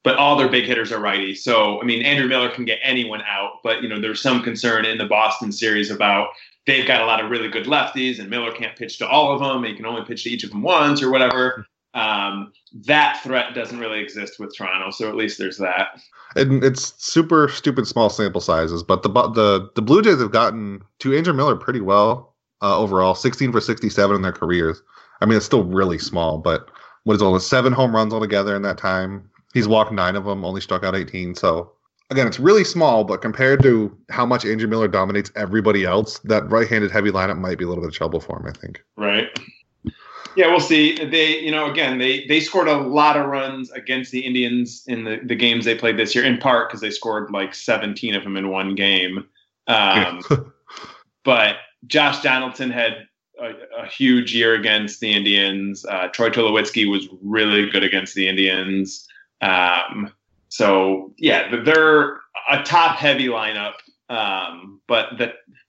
But all their big hitters are righty. So, I mean, Andrew Miller can get anyone out, but, you know, there's some concern in the Boston series about they've got a lot of really good lefties and Miller can't pitch to all of them. He can only pitch to each of them once or whatever. That threat doesn't really exist with Toronto, so at least there's that. And it's super stupid small sample sizes, but the Blue Jays have gotten to Andrew Miller pretty well overall, 16 for 67 in their careers. I mean, it's still really small, but what is all the 7 home runs altogether in that time? He's walked 9 of them, only struck out 18. So, again, it's really small, but compared to how much Andrew Miller dominates everybody else, that right-handed heavy lineup might be a little bit of trouble for him, I think. Right. Yeah, we'll see. They, you know, again, they scored a lot of runs against the Indians in the games they played this year, in part because they scored like 17 of them in one game. But Josh Donaldson had a huge year against the Indians. Troy Tulowitzki was really good against the Indians. So yeah, they're a top heavy lineup. But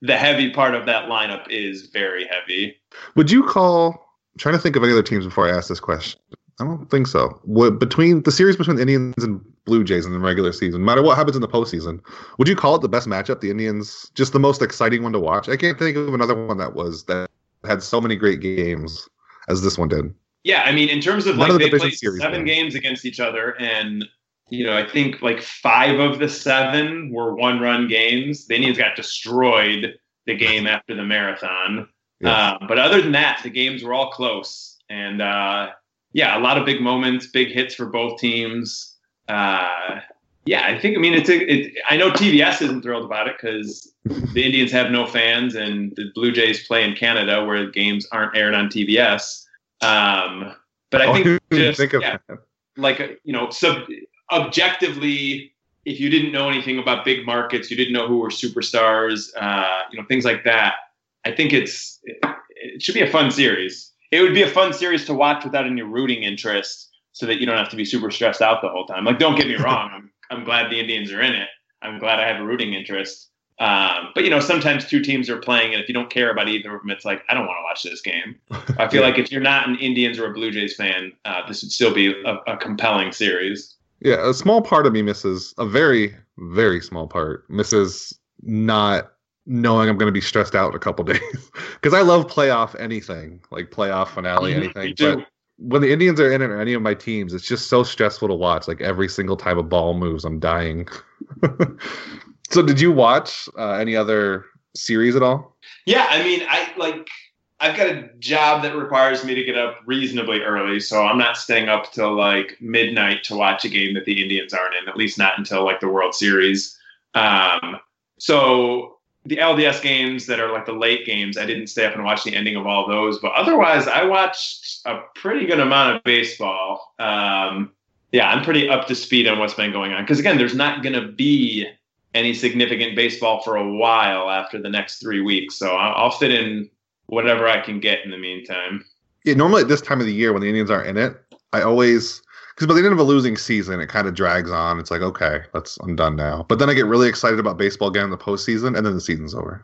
the heavy part of that lineup is very heavy. Would you call, I'm trying to think of any other teams before I ask this question. I don't think so. Between the series between the Indians and Blue Jays in the regular season, no matter what happens in the postseason, would you call it the best matchup? The Indians, just the most exciting one to watch. I can't think of another one that had so many great games as this one did. Yeah, I mean, in terms of like they played 7 games against each other, and you know, I think like 5 of the 7 were one-run games. The Indians got destroyed the game after the marathon, yeah. But other than that, the games were all close, and yeah, a lot of big moments, big hits for both teams. Yeah, I think. I mean, I know TBS isn't thrilled about it because the Indians have no fans, and the Blue Jays play in Canada where games aren't aired on TBS. But I think objectively, if you didn't know anything about big markets, you didn't know who were superstars, you know, things like that. I think it should be a fun series. It would be a fun series to watch without any rooting interest so that you don't have to be super stressed out the whole time. Like, don't get me wrong. I'm glad the Indians are in it. I'm glad I have a rooting interest. But, you know, sometimes two teams are playing, and if you don't care about either of them, it's like, I don't want to watch this game. I feel like if you're not an Indians or a Blue Jays fan, this would still be a compelling series. Yeah, a small part of me misses, a very, very small part, misses not knowing I'm going to be stressed out in a couple days. Because I love playoff anything, like playoff finale, anything. But when the Indians are in it or any of my teams, it's just so stressful to watch. Like, every single time a ball moves, I'm dying. So did you watch any other series at all? Yeah, I mean, I've got a job that requires me to get up reasonably early, so I'm not staying up till like midnight to watch a game that the Indians aren't in, at least not until like the World Series. So the ALDS games that are like the late games, I didn't stay up and watch the ending of all those, but otherwise I watched a pretty good amount of baseball. Yeah, I'm pretty up to speed on what's been going on because, again, there's not going to be any significant baseball for a while after the next 3 weeks. So I'll fit in whatever I can get in the meantime. Yeah, normally at this time of the year when the Indians aren't in it, I always – because by the end of a losing season, it kind of drags on. It's like, okay, I'm done now. But then I get really excited about baseball again in the postseason, and then the season's over.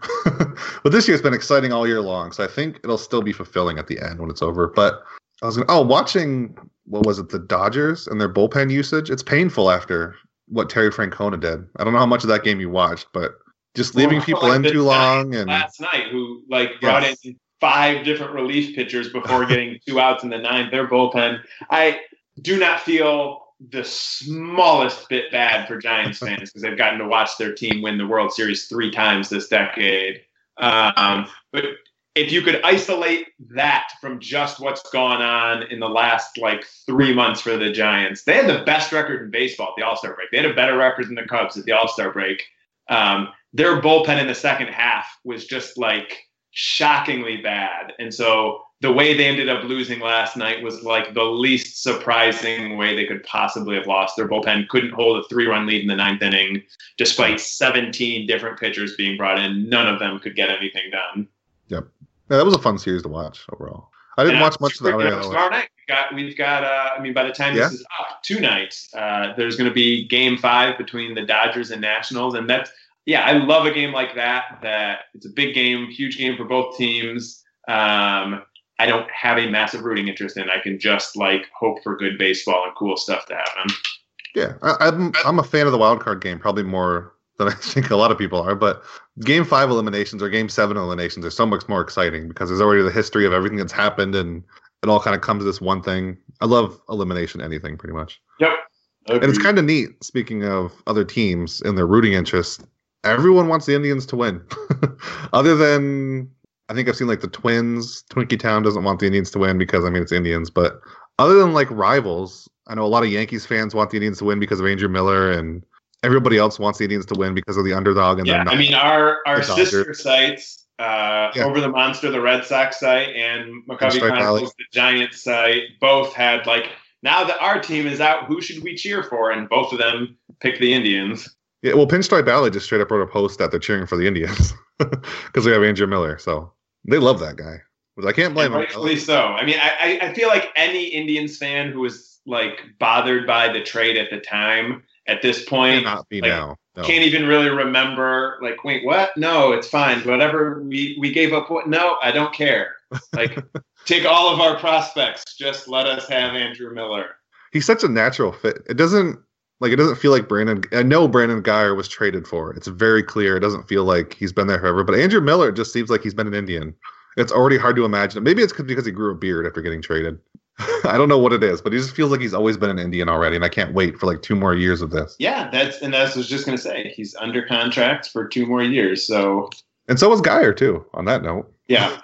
But this year's been exciting all year long, so I think it'll still be fulfilling at the end when it's over. But I was watching, what was it, the Dodgers and their bullpen usage? It's painful after what Terry Francona did. I don't know how much of that game you watched, but just leaving people in too long. And last night, who brought in 5 different relief pitchers before getting 2 outs in the 9th, their bullpen. I do not feel the smallest bit bad for Giants fans because they've gotten to watch their team win the World Series 3 times this decade. But if you could isolate that from just what's gone on in the last 3 months for the Giants, they had the best record in baseball at the All-Star break. They had a better record than the Cubs at the All-Star break. Their bullpen in the second half was just shockingly bad. And so the way they ended up losing last night was the least surprising way they could possibly have lost. Their bullpen couldn't hold a 3-run lead in the 9th inning, despite 17 different pitchers being brought in. None of them could get anything done. Yep. Yeah, that was a fun series to watch overall. I didn't watch much of that. Tomorrow night, we've got, by the time this is up, 2 nights, there's going to be Game 5 between the Dodgers and Nationals. And I love a game like that. That it's a big game, huge game for both teams. I don't have a massive rooting interest in. I can just hope for good baseball and cool stuff to happen. Yeah, I'm a fan of the wild card game, probably more than I think a lot of people are, but Game 5 eliminations or Game 7 eliminations are so much more exciting because there's already the history of everything that's happened and it all kind of comes to this one thing. I love elimination anything pretty much. Yep. Agreed. And it's kind of neat, speaking of other teams and their rooting interests, everyone wants the Indians to win. Other than, I think I've seen the Twins, Twinkie Town doesn't want the Indians to win because, it's Indians, but other than rivals, I know a lot of Yankees fans want the Indians to win because of Andrew Miller and everybody else wants the Indians to win because of the underdog. And our sister sites, Over the Monster, the Red Sox site, and McCovey Chronicles, the Giants site, both had, now that our team is out, who should we cheer for? And both of them picked the Indians. Yeah, well, Pinstripe Alley just straight up wrote a post that they're cheering for the Indians because we have Andrew Miller. So they love that guy. I can't blame him. Rightfully so. I feel like any Indians fan who was, bothered by the trade at the time at this point, can't even really remember. Wait, what? No, it's fine. Whatever we gave up. What? No, I don't care. Take all of our prospects. Just let us have Andrew Miller. He's such a natural fit. It doesn't feel like Brandon. I know Brandon Guyer was traded for. It's very clear. It doesn't feel like he's been there forever. But Andrew Miller just seems like he's been an Indian. It's already hard to imagine. Maybe it's because he grew a beard after getting traded. I don't know what it is, but he just feels like he's always been an Indian already, and I can't wait for 2 more years of this. Yeah, that's what I was just going to say. He's under contract for 2 more years, so. And so was Guyer, too, on that note. Yeah.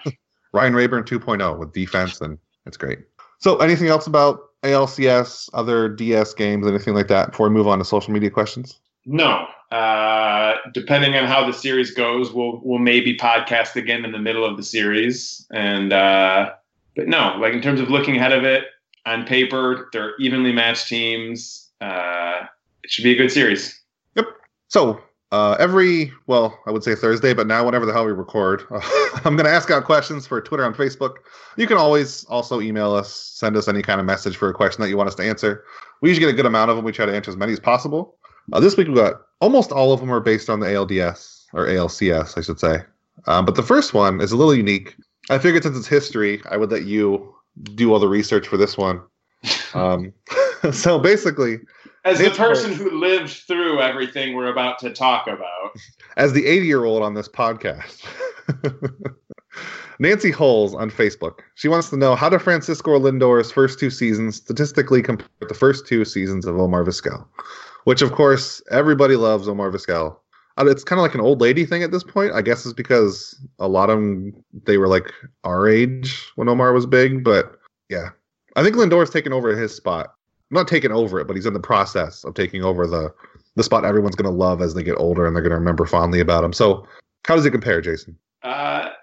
Ryan Rayburn 2.0 with defense, and it's great. So anything else about ALCS, other DS games, anything like that before we move on to social media questions? No. Depending on how the series goes, we'll maybe podcast again in the middle of the series, and but no, in terms of looking ahead of it, on paper, they're evenly matched teams. It should be a good series. Yep. So I would say Thursday, but now whenever the hell we record, I'm going to ask out questions for Twitter and Facebook. You can always also email us, send us any kind of message for a question that you want us to answer. We usually get a good amount of them. We try to answer as many as possible. This week, we got almost all of them are based on the ALDS, or ALCS, I should say. But the first one is a little unique. I figured since it's history, I would let you do all the research for this one. So basically, as the person who lived through everything we're about to talk about, as the 80-year-old on this podcast, Nancy Holes on Facebook. She wants to know, how do Francisco Lindor's first 2 seasons statistically compare with the first 2 seasons of Omar Vizquel? Which, of course, everybody loves Omar Vizquel. It's kind of an old lady thing at this point. I guess it's because a lot of them, they were our age when Omar was big. But yeah, I think Lindor's taken over his spot. Not taken over it, but he's in the process of taking over the spot everyone's going to love as they get older and they're going to remember fondly about him. So how does it compare, Jason?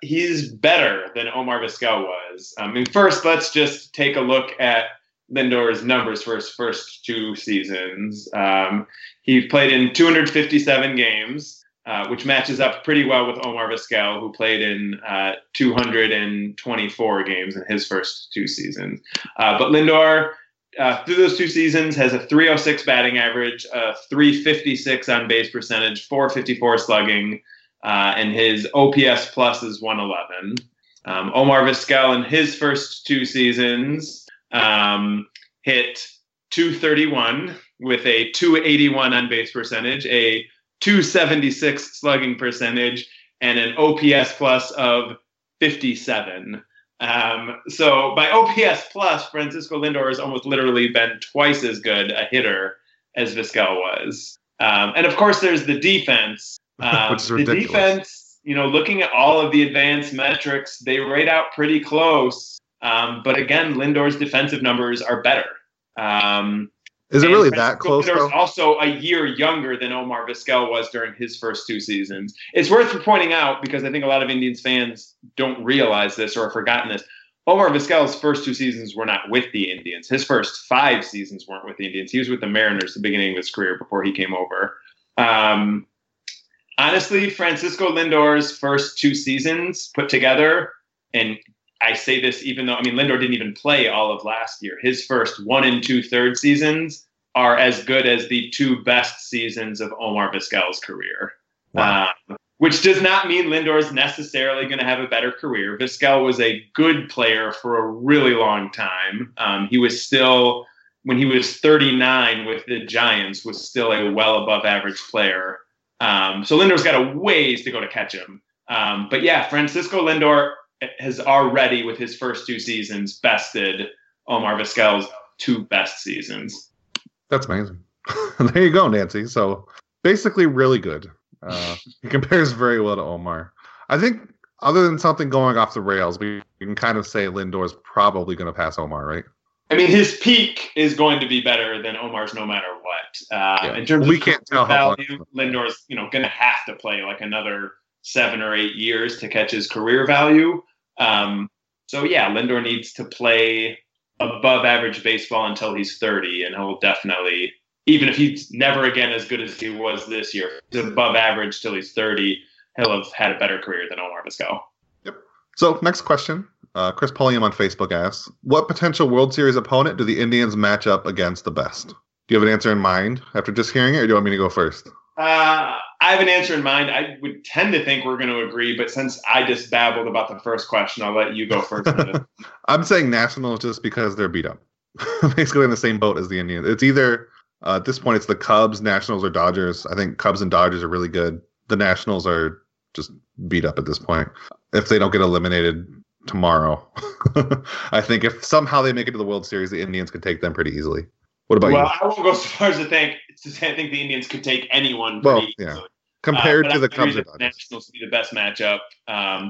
He's better than Omar Vizquel was. First, let's just take a look at Lindor's numbers for his first 2 seasons. He played in 257 games, which matches up pretty well with Omar Vizquel, who played in 224 games in his first 2 seasons. But Lindor through those two seasons, has a .306 batting average, a .356 on base percentage, .454 slugging, and his OPS plus is 111. Omar Vizquel in his first two seasons hit .231 with a .281 on base percentage, a .276 slugging percentage, and an OPS plus of 57. So by OPS plus, Francisco Lindor has almost literally been twice as good a hitter as Vizquel was. And of course, there's the defense. Which is ridiculous. The defense, you know, looking at all of the advanced metrics, they rate out pretty close. But again, Lindor's defensive numbers are better. Is it really that close? Lindor's also a year younger than Omar Vizquel was during his first two seasons. It's worth pointing out, because I think a lot of Indians fans don't realize this or have forgotten this, Omar Vizquel's first two seasons were not with the Indians. His first five seasons weren't with the Indians. He was with the Mariners at the beginning of his career before he came over. Honestly, Francisco Lindor's first two seasons put together, and I say this even though, I mean, Lindor didn't even play all of last year. His first 1 and 2/3 seasons are as good as the two best seasons of Omar Vizquel's career. Wow. Which does not mean Lindor's necessarily going to have a better career. Vizquel was a good player for a really long time. He was still, when he was 39 with the Giants, was still a well above average player. So Lindor's got a ways to go to catch him. But yeah, Francisco Lindor has already, with his first two seasons, bested Omar Vizquel's two best seasons. That's amazing. There you go, Nancy. So basically really good. He compares very well to Omar. I think other than something going off the rails, we can kind of say Lindor's probably going to pass Omar, right? I mean, his peak is going to be better than Omar's no matter what. Yeah. In terms of can't tell value, Lindor's, you know, going to have to play like another 7 or 8 years to catch his career value. So yeah, Lindor needs to play above average baseball until he's 30, and he'll definitely, even if he's never again as good as he was this year, he's above average till he's 30, he'll have had a better career than Omar Vizquel. Yep. So next question, Chris Pulliam on Facebook asks, what potential World Series opponent do the Indians match up against the best? Do you have an answer in mind after just hearing it, or do you want me to go first? I have an answer in mind. I would tend to think we're going to agree, but since I just babbled about the first question, I'll let you go first. I'm saying Nationals just because they're beat up. Basically in the same boat as the Indians. It's either, at this point, it's the Cubs, Nationals, or Dodgers. I think Cubs and Dodgers are really good. The Nationals are just beat up at this point. If they don't get eliminated tomorrow, I think if somehow they make it to the World Series, the Indians could take them pretty easily. What about you? I won't go so far as to think. I think the Indians could take anyone. Well, yeah. Compared to the Cubs, the Nationals to be the best matchup.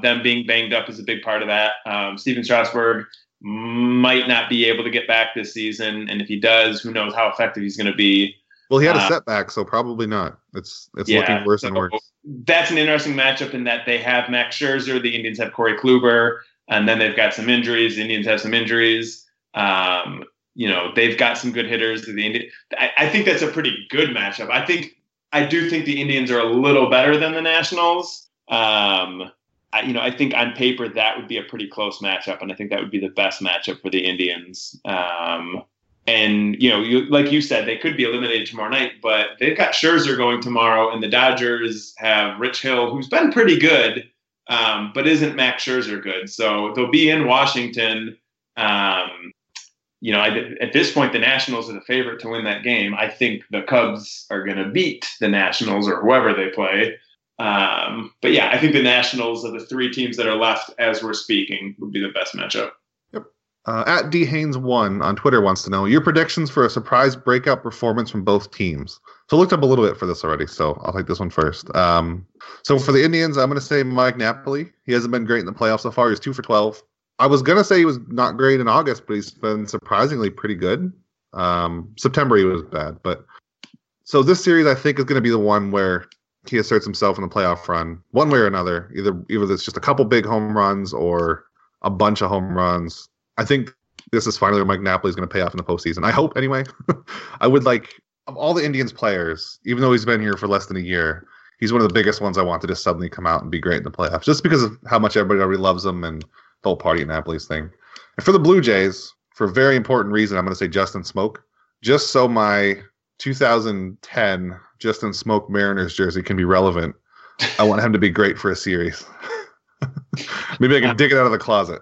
Them being banged up is a big part of that. Steven Strasburg might not be able to get back this season, and if he does, who knows how effective he's going to be. Well, he had a setback, so probably not. It's looking worse and worse. That's an interesting matchup in that they have Max Scherzer, the Indians have Corey Kluber, and then they've got some injuries. The Indians have some injuries. You know, they've got some good hitters. I think that's a pretty good matchup. I do think the Indians are a little better than the Nationals. I think on paper that would be a pretty close matchup, and I think that would be the best matchup for the Indians. And, you know, like you said, they could be eliminated tomorrow night, but they've got Scherzer going tomorrow, and the Dodgers have Rich Hill, who's been pretty good, but isn't Max Scherzer good. So they'll be in Washington. You know, at this point, the Nationals are the favorite to win that game. I think the Cubs are going to beat the Nationals or whoever they play. But yeah, I think the Nationals are the three teams that are left as we're speaking would be the best matchup. Yep. At DHaynes1 on Twitter wants to know your predictions for a surprise breakout performance from both teams. So I looked up a little bit for this already, so I'll take this one first. So for the Indians, I'm going to say Mike Napoli. He hasn't been great in the playoffs so far. He's 2 for 12. I was going to say he was not great in August, but he's been surprisingly pretty good. September he was bad. But so this series, I think, is going to be the one where he asserts himself in the playoff run, one way or another. Either it's just a couple big home runs or a bunch of home runs. I think this is finally where Mike Napoli is going to pay off in the postseason. I hope, anyway. I would like, of all the Indians players, even though he's been here for less than a year, he's one of the biggest ones I want to just suddenly come out and be great in the playoffs, just because of how much everybody already loves him and the whole party in Napoli's thing. And for the Blue Jays, for a very important reason, I'm going to say Justin Smoke, just so my 2010 Justin Smoke Mariners jersey can be relevant. I want him to be great for a series. Maybe I can dig it out of the closet.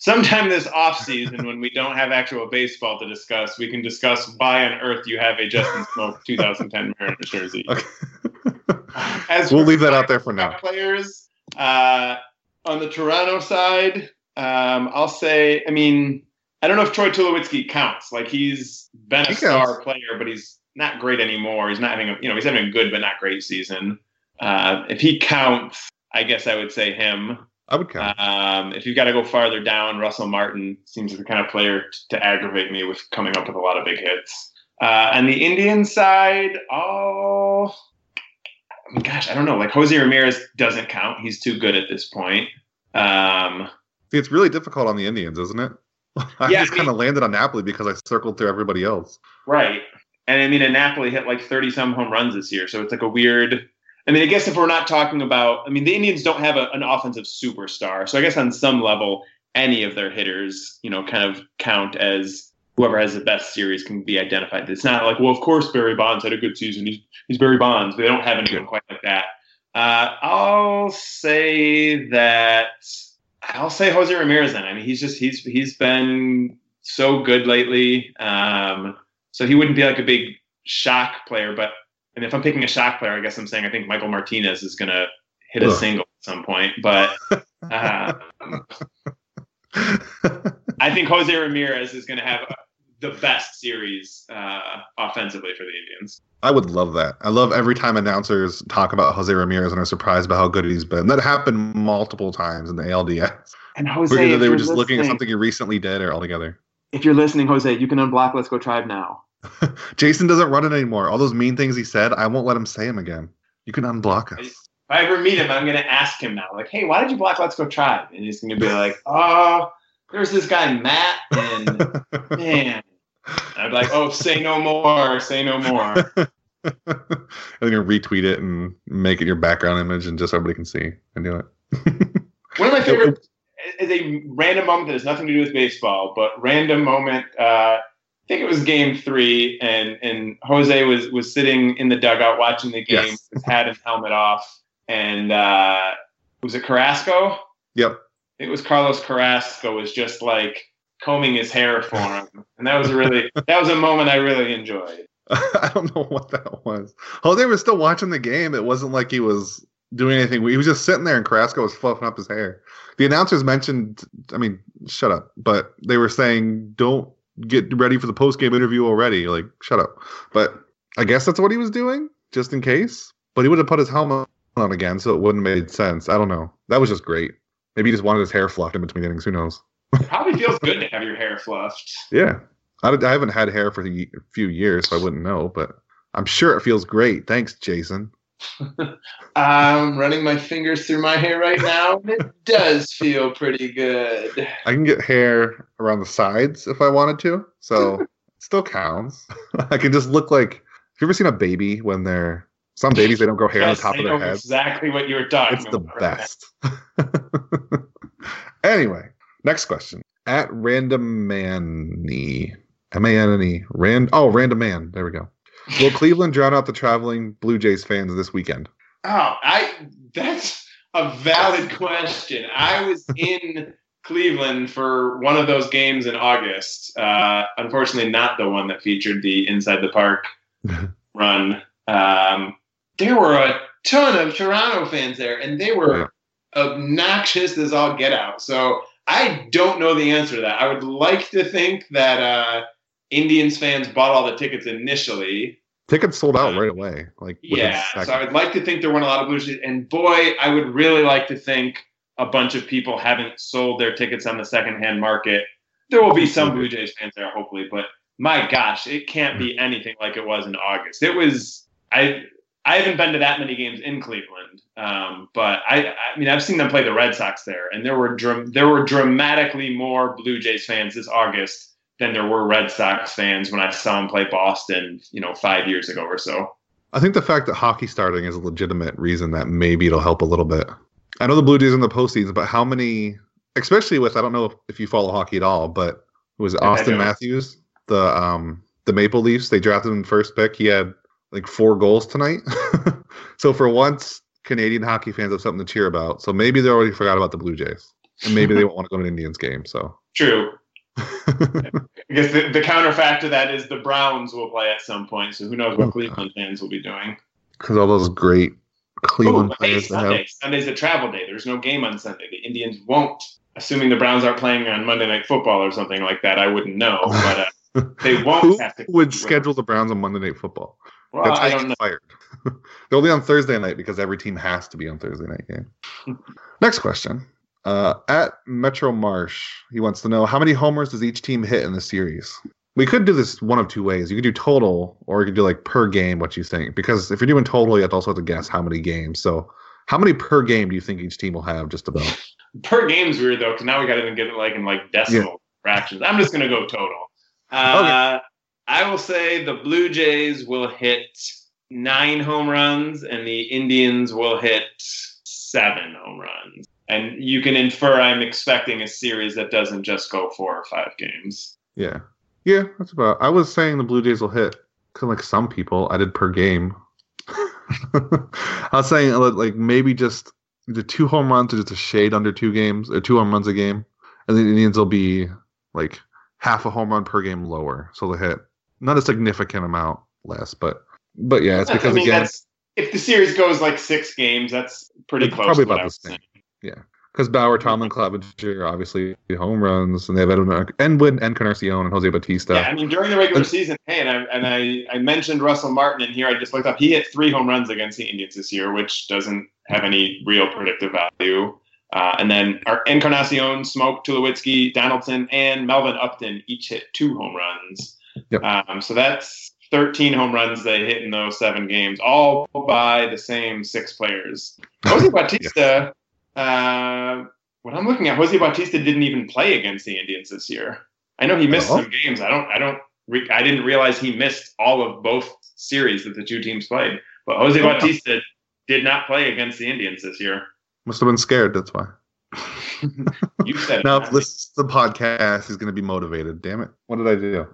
Sometime this offseason, when we don't have actual baseball to discuss, we can discuss why on earth you have a Justin Smoke 2010 Mariners jersey. Okay. We'll leave that out there for now. Players, on the Toronto side, I'll say, I mean, I don't know if Troy Tulowitzki counts. Like, he's been a star player, but he's not great anymore. He's not having a, you know, he's having a good but not great season. If he counts, I guess I would say him. I would count. If you've got to go farther down, Russell Martin seems like the kind of player to aggravate me with coming up with a lot of big hits. On the Indian side, I don't know. Like, Jose Ramirez doesn't count. He's too good at this point. It's really difficult on the Indians, isn't it? I kind of landed on Napoli because I circled through everybody else. Right. And I mean, Napoli hit like 30-some home runs this year, so it's like a weird... I mean, I guess if we're not talking about, I mean, the Indians don't have an offensive superstar. So I guess on some level, any of their hitters, you know, kind of count as whoever has the best series can be identified. It's not like, well, of course, Barry Bonds had a good season. He's Barry Bonds. But they don't have anyone quite like that. I'll say Jose Ramirez then. I mean, he's been so good lately. So he wouldn't be like a big shock player, but. And if I'm picking a shock player, I guess I'm saying I think Michael Martinez is going to hit a single at some point. But I think Jose Ramirez is going to have the best series offensively for the Indians. I would love that. I love every time announcers talk about Jose Ramirez and are surprised by how good he's been. That happened multiple times in the ALDS. And Jose, where either they were just looking at something you recently did or altogether. If you're listening, Jose, you can unblock Let's Go Tribe now. Jason doesn't run it anymore. All those mean things he said, I won't let him say him again. You can unblock us. If I ever meet him, I'm going to ask him now, like, hey, why did you block Let's Go Tribe? And he's going to be like, oh, there's this guy, Matt, and man. And I'd be like, oh, say no more. And then you retweet it and make it your background image and just everybody can see and do it. One of my favorite is a random moment that has nothing to do with baseball, but random moment, I think it was game 3, and Jose was sitting in the dugout watching the game, yes. His hat and helmet off, and was it Carrasco? Yep. It was Carlos Carrasco was just like combing his hair for him, and that was a moment I really enjoyed. I don't know what that was. Jose was still watching the game. It wasn't like he was doing anything. He was just sitting there, and Carrasco was fluffing up his hair. The announcers mentioned, I mean, shut up, but they were saying don't. Get ready for the post-game interview already. Like, shut up. But I guess that's what he was doing, just in case. But he would have put his helmet on again, so it wouldn't have made sense. I don't know. That was just great. Maybe he just wanted his hair fluffed in between innings. Who knows? It probably feels good to have your hair fluffed. Yeah. I haven't had hair for a few years, so I wouldn't know. But I'm sure it feels great. Thanks, Jason. I'm running my fingers through my hair right now. It does feel pretty good. I can get hair around the sides if I wanted to, so it still counts. I can just look like, have you ever seen a baby when they're, some babies, they don't grow hair on the top of their head. Exactly what you were talking about. It's the best. Anyway, next question. At Random Manny. M-A-N-N-E. Random Man. There we go. Will Cleveland drown out the traveling Blue Jays fans this weekend? Oh, that's a valid question. I was in Cleveland for one of those games in August. Unfortunately, not the one that featured the Inside the Park run. There were a ton of Toronto fans there, and they were obnoxious as all get out. So I don't know the answer to that. I would like to think that... Indians fans bought all the tickets initially. Tickets sold out right away. Like, yeah, so I would like to think there weren't a lot of Blue Jays. And boy, I would really like to think a bunch of people haven't sold their tickets on the secondhand market. There will be some Blue Jays fans there, hopefully. But my gosh, it can't be anything like it was in August. It was – I haven't been to that many games in Cleveland. But, I mean, I've seen them play the Red Sox there. And there were dramatically more Blue Jays fans this August than there were Red Sox fans when I saw him play Boston, 5 years ago or so. I think the fact that hockey starting is a legitimate reason that maybe it'll help a little bit. I know the Blue Jays in the postseason, but how many, especially with, I don't know if you follow hockey at all, but It was Austin Matthews, the Maple Leafs. They drafted him first pick. He had like 4 goals tonight. So for once, Canadian hockey fans have something to cheer about. So maybe they already forgot about the Blue Jays, and maybe they won't want to go to an Indians game. So true. I guess the counterfact to that is the Browns will play at some point. So who knows what Cleveland fans will be doing? Because all those great Cleveland players. Sunday's a travel day. There's no game on Sunday. The Indians won't. Assuming the Browns aren't playing on Monday Night Football or something like that, I wouldn't know. But they won't. Who would schedule the Browns on Monday Night Football? Well, that's I don't know. Fired. They'll be on Thursday night because every team has to be on Thursday night game. Next question. At Metro Marsh, he wants to know, how many homers does each team hit in the series? We could do this one of two ways. You could do total, or you could do like per game what you think. Because if you're doing total, you have to also have to guess how many games. So how many per game do you think each team will have just about? Per game is weird, though, because now we got to get it in decimal fractions. I'm just going to go total. Okay. I will say the Blue Jays will hit 9 home runs, and the Indians will hit 7 home runs. And you can infer I'm expecting a series that doesn't just go 4 or 5 games. Yeah. Yeah, that's about it. I was saying the Blue Jays will hit, because some people, I did per game. I was saying maybe just the 2 home runs are just a shade under 2 games, or 2 home runs a game. And the Indians will be half a home run per game lower. So they'll hit not a significant amount less, but yeah, it's because if the series goes 6 games, that's pretty close. Probably about the same. Yeah, because Bauer, Tomlin, Clevenger, obviously home runs, and they have Edwin and Encarnacion and Jose Bautista. Yeah, during the regular season, I mentioned Russell Martin in here. I just looked up. He hit 3 home runs against the Indians this year, which doesn't have any real predictive value. And then our Encarnacion, Smoke, Tulowitzki, Donaldson, and Melvin Upton each hit 2 home runs. Yep. So that's 13 home runs they hit in those 7 games, all by the same 6 players. Jose Bautista, what I'm looking at, Jose Bautista didn't even play against the Indians this year. I know he missed some games. I didn't realize he missed all of both series that the 2 teams played. But Jose Bautista did not play against the Indians this year. Must have been scared. That's why. You said now, if listens to the podcast, he's going to be motivated. Damn it! What did I do?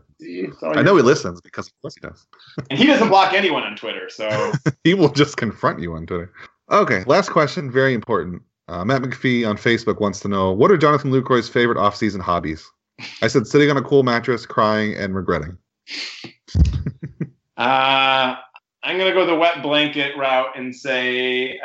I know he listens, because of course he does. And he doesn't block anyone on Twitter, so he will just confront you on Twitter. Okay, last question, very important. Matt McPhee on Facebook wants to know, what are Jonathan Lucroy's favorite off-season hobbies? I said sitting on a cool mattress, crying, and regretting. I'm going to go the wet blanket route and say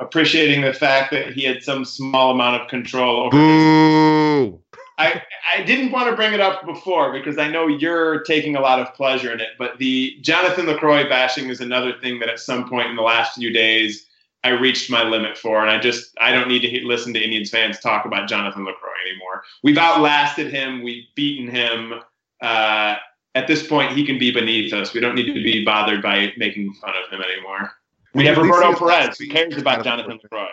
appreciating the fact that he had some small amount of control over his... I didn't want to bring it up before because I know you're taking a lot of pleasure in it, but the Jonathan Lucroy bashing is another thing that at some point in the last few days I reached my limit for, and I don't need to listen to Indians fans talk about Jonathan Lucroy anymore. We've outlasted him. We've beaten him. At this point, he can be beneath us. We don't need to be bothered by making fun of him anymore. We have Roberto Perez. Who cares about Jonathan Lucroy?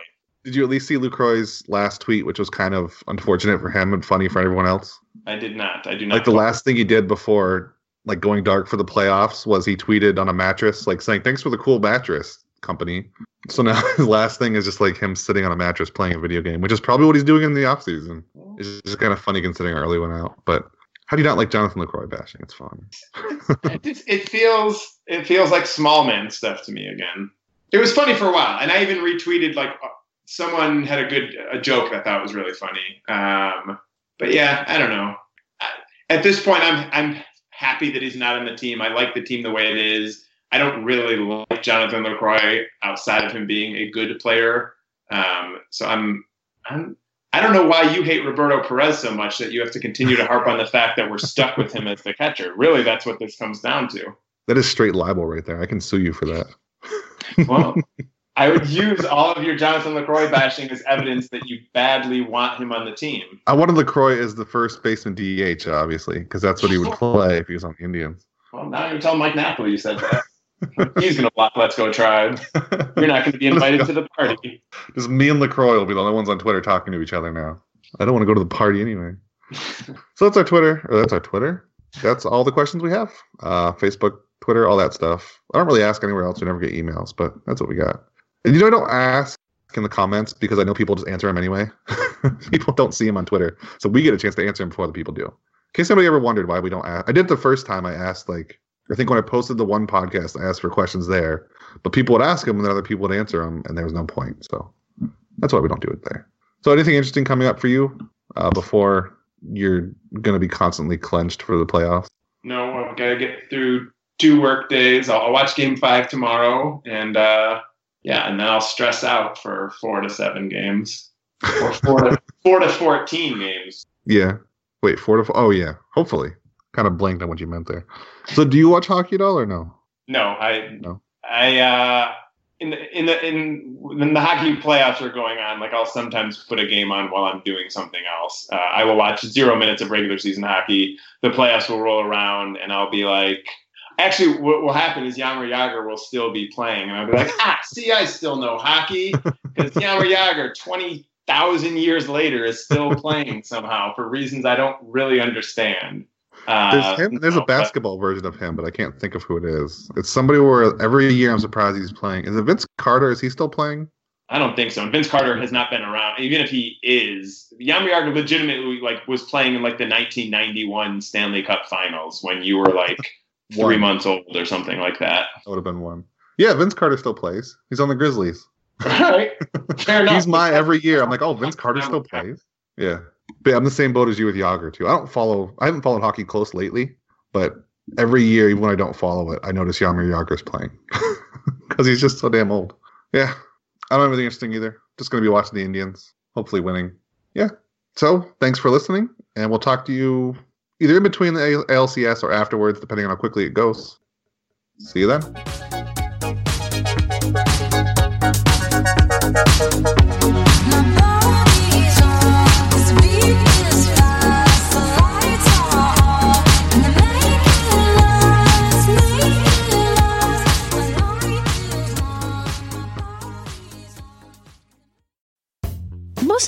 Did you at least see Lucroy's last tweet, which was kind of unfortunate for him and funny for everyone else? I did not. I do not. The last thing he did before going dark for the playoffs was he tweeted on a mattress saying, thanks for the cool mattress, company. So now his last thing is just him sitting on a mattress playing a video game, which is probably what he's doing in the offseason. It's just kind of funny considering I early went out, but... How do you not like Jonathan Lucroy bashing? It's fun. It feels like small man stuff to me again. It was funny for a while, and I even retweeted someone had a joke I thought was really funny. But yeah, I don't know. At this point, I'm happy that he's not on the team. I like the team the way it is. I don't really like Jonathan Lucroy outside of him being a good player. So I don't know why you hate Roberto Perez so much that you have to continue to harp on the fact that we're stuck with him as the catcher. Really, that's what this comes down to. That is straight libel right there. I can sue you for that. Well, I would use all of your Jonathan Lucroy bashing as evidence that you badly want him on the team. I wanted Lucroy as the first baseman DH, obviously, because that's what he would play if he was on the Indians. Well, now you tell Mike Napoli you said that. He's going to block Let's Go Tribe. You're not going to be invited to the party. Just me and Lucroy will be the only ones on Twitter talking to each other now. I don't want to go to the party anyway. So that's our Twitter. That's all the questions we have. Facebook, Twitter, all that stuff. I don't really ask anywhere else. We never get emails, but that's what we got. And I don't ask in the comments because I know people just answer them anyway. People don't see them on Twitter. So we get a chance to answer them before the people do. In case somebody ever wondered why we don't ask. I did the first time I asked, like, I think when I posted the one podcast, I asked for questions there. But people would ask them, and then other people would answer them, and there was no point. So that's why we don't do it there. So anything interesting coming up for you before you're going to be constantly clenched for the playoffs? No, I've got to get through 2 work days. I'll watch Game 5 tomorrow, and and then I'll stress out for 4 to 7 games. Or 4 to 14 games. Yeah. Wait, 4 to 4? Oh, yeah. Hopefully. Kind of blanked on what you meant there. So do you watch hockey at all or no? No. When the hockey playoffs are going on, like, I'll sometimes put a game on while I'm doing something else. I will watch 0 minutes of regular season hockey. The playoffs will roll around, and I'll be like, actually, what will happen is Yammer Yager will still be playing, and I'll be like, see, I still know hockey, because Yammer Yager 20,000 years later is still playing somehow for reasons I don't really understand. There's a basketball version of him, but I can't think of who it is. It's somebody where every year I'm surprised he's playing. Is it Vince Carter? Is he still playing? I don't think so. And Vince Carter has not been around. Even if he is, Yammer Yager legitimately was playing in the 1991 Stanley Cup Finals when you were three months old or something like that. That would have been one. Yeah, Vince Carter still plays. He's on the Grizzlies. All right. Fair enough. He's my every year. I'm like, oh, Vince Carter still plays? Yeah. But I'm the same boat as you with Yager, too. I haven't followed hockey close lately, but every year, even when I don't follow it, I notice Yammer Yager's playing because he's just so damn old. Yeah. I don't have anything interesting either. Just going to be watching the Indians, hopefully winning. Yeah. So thanks for listening, and we'll talk to you either in between the ALCS or afterwards, depending on how quickly it goes. See you then. Most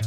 a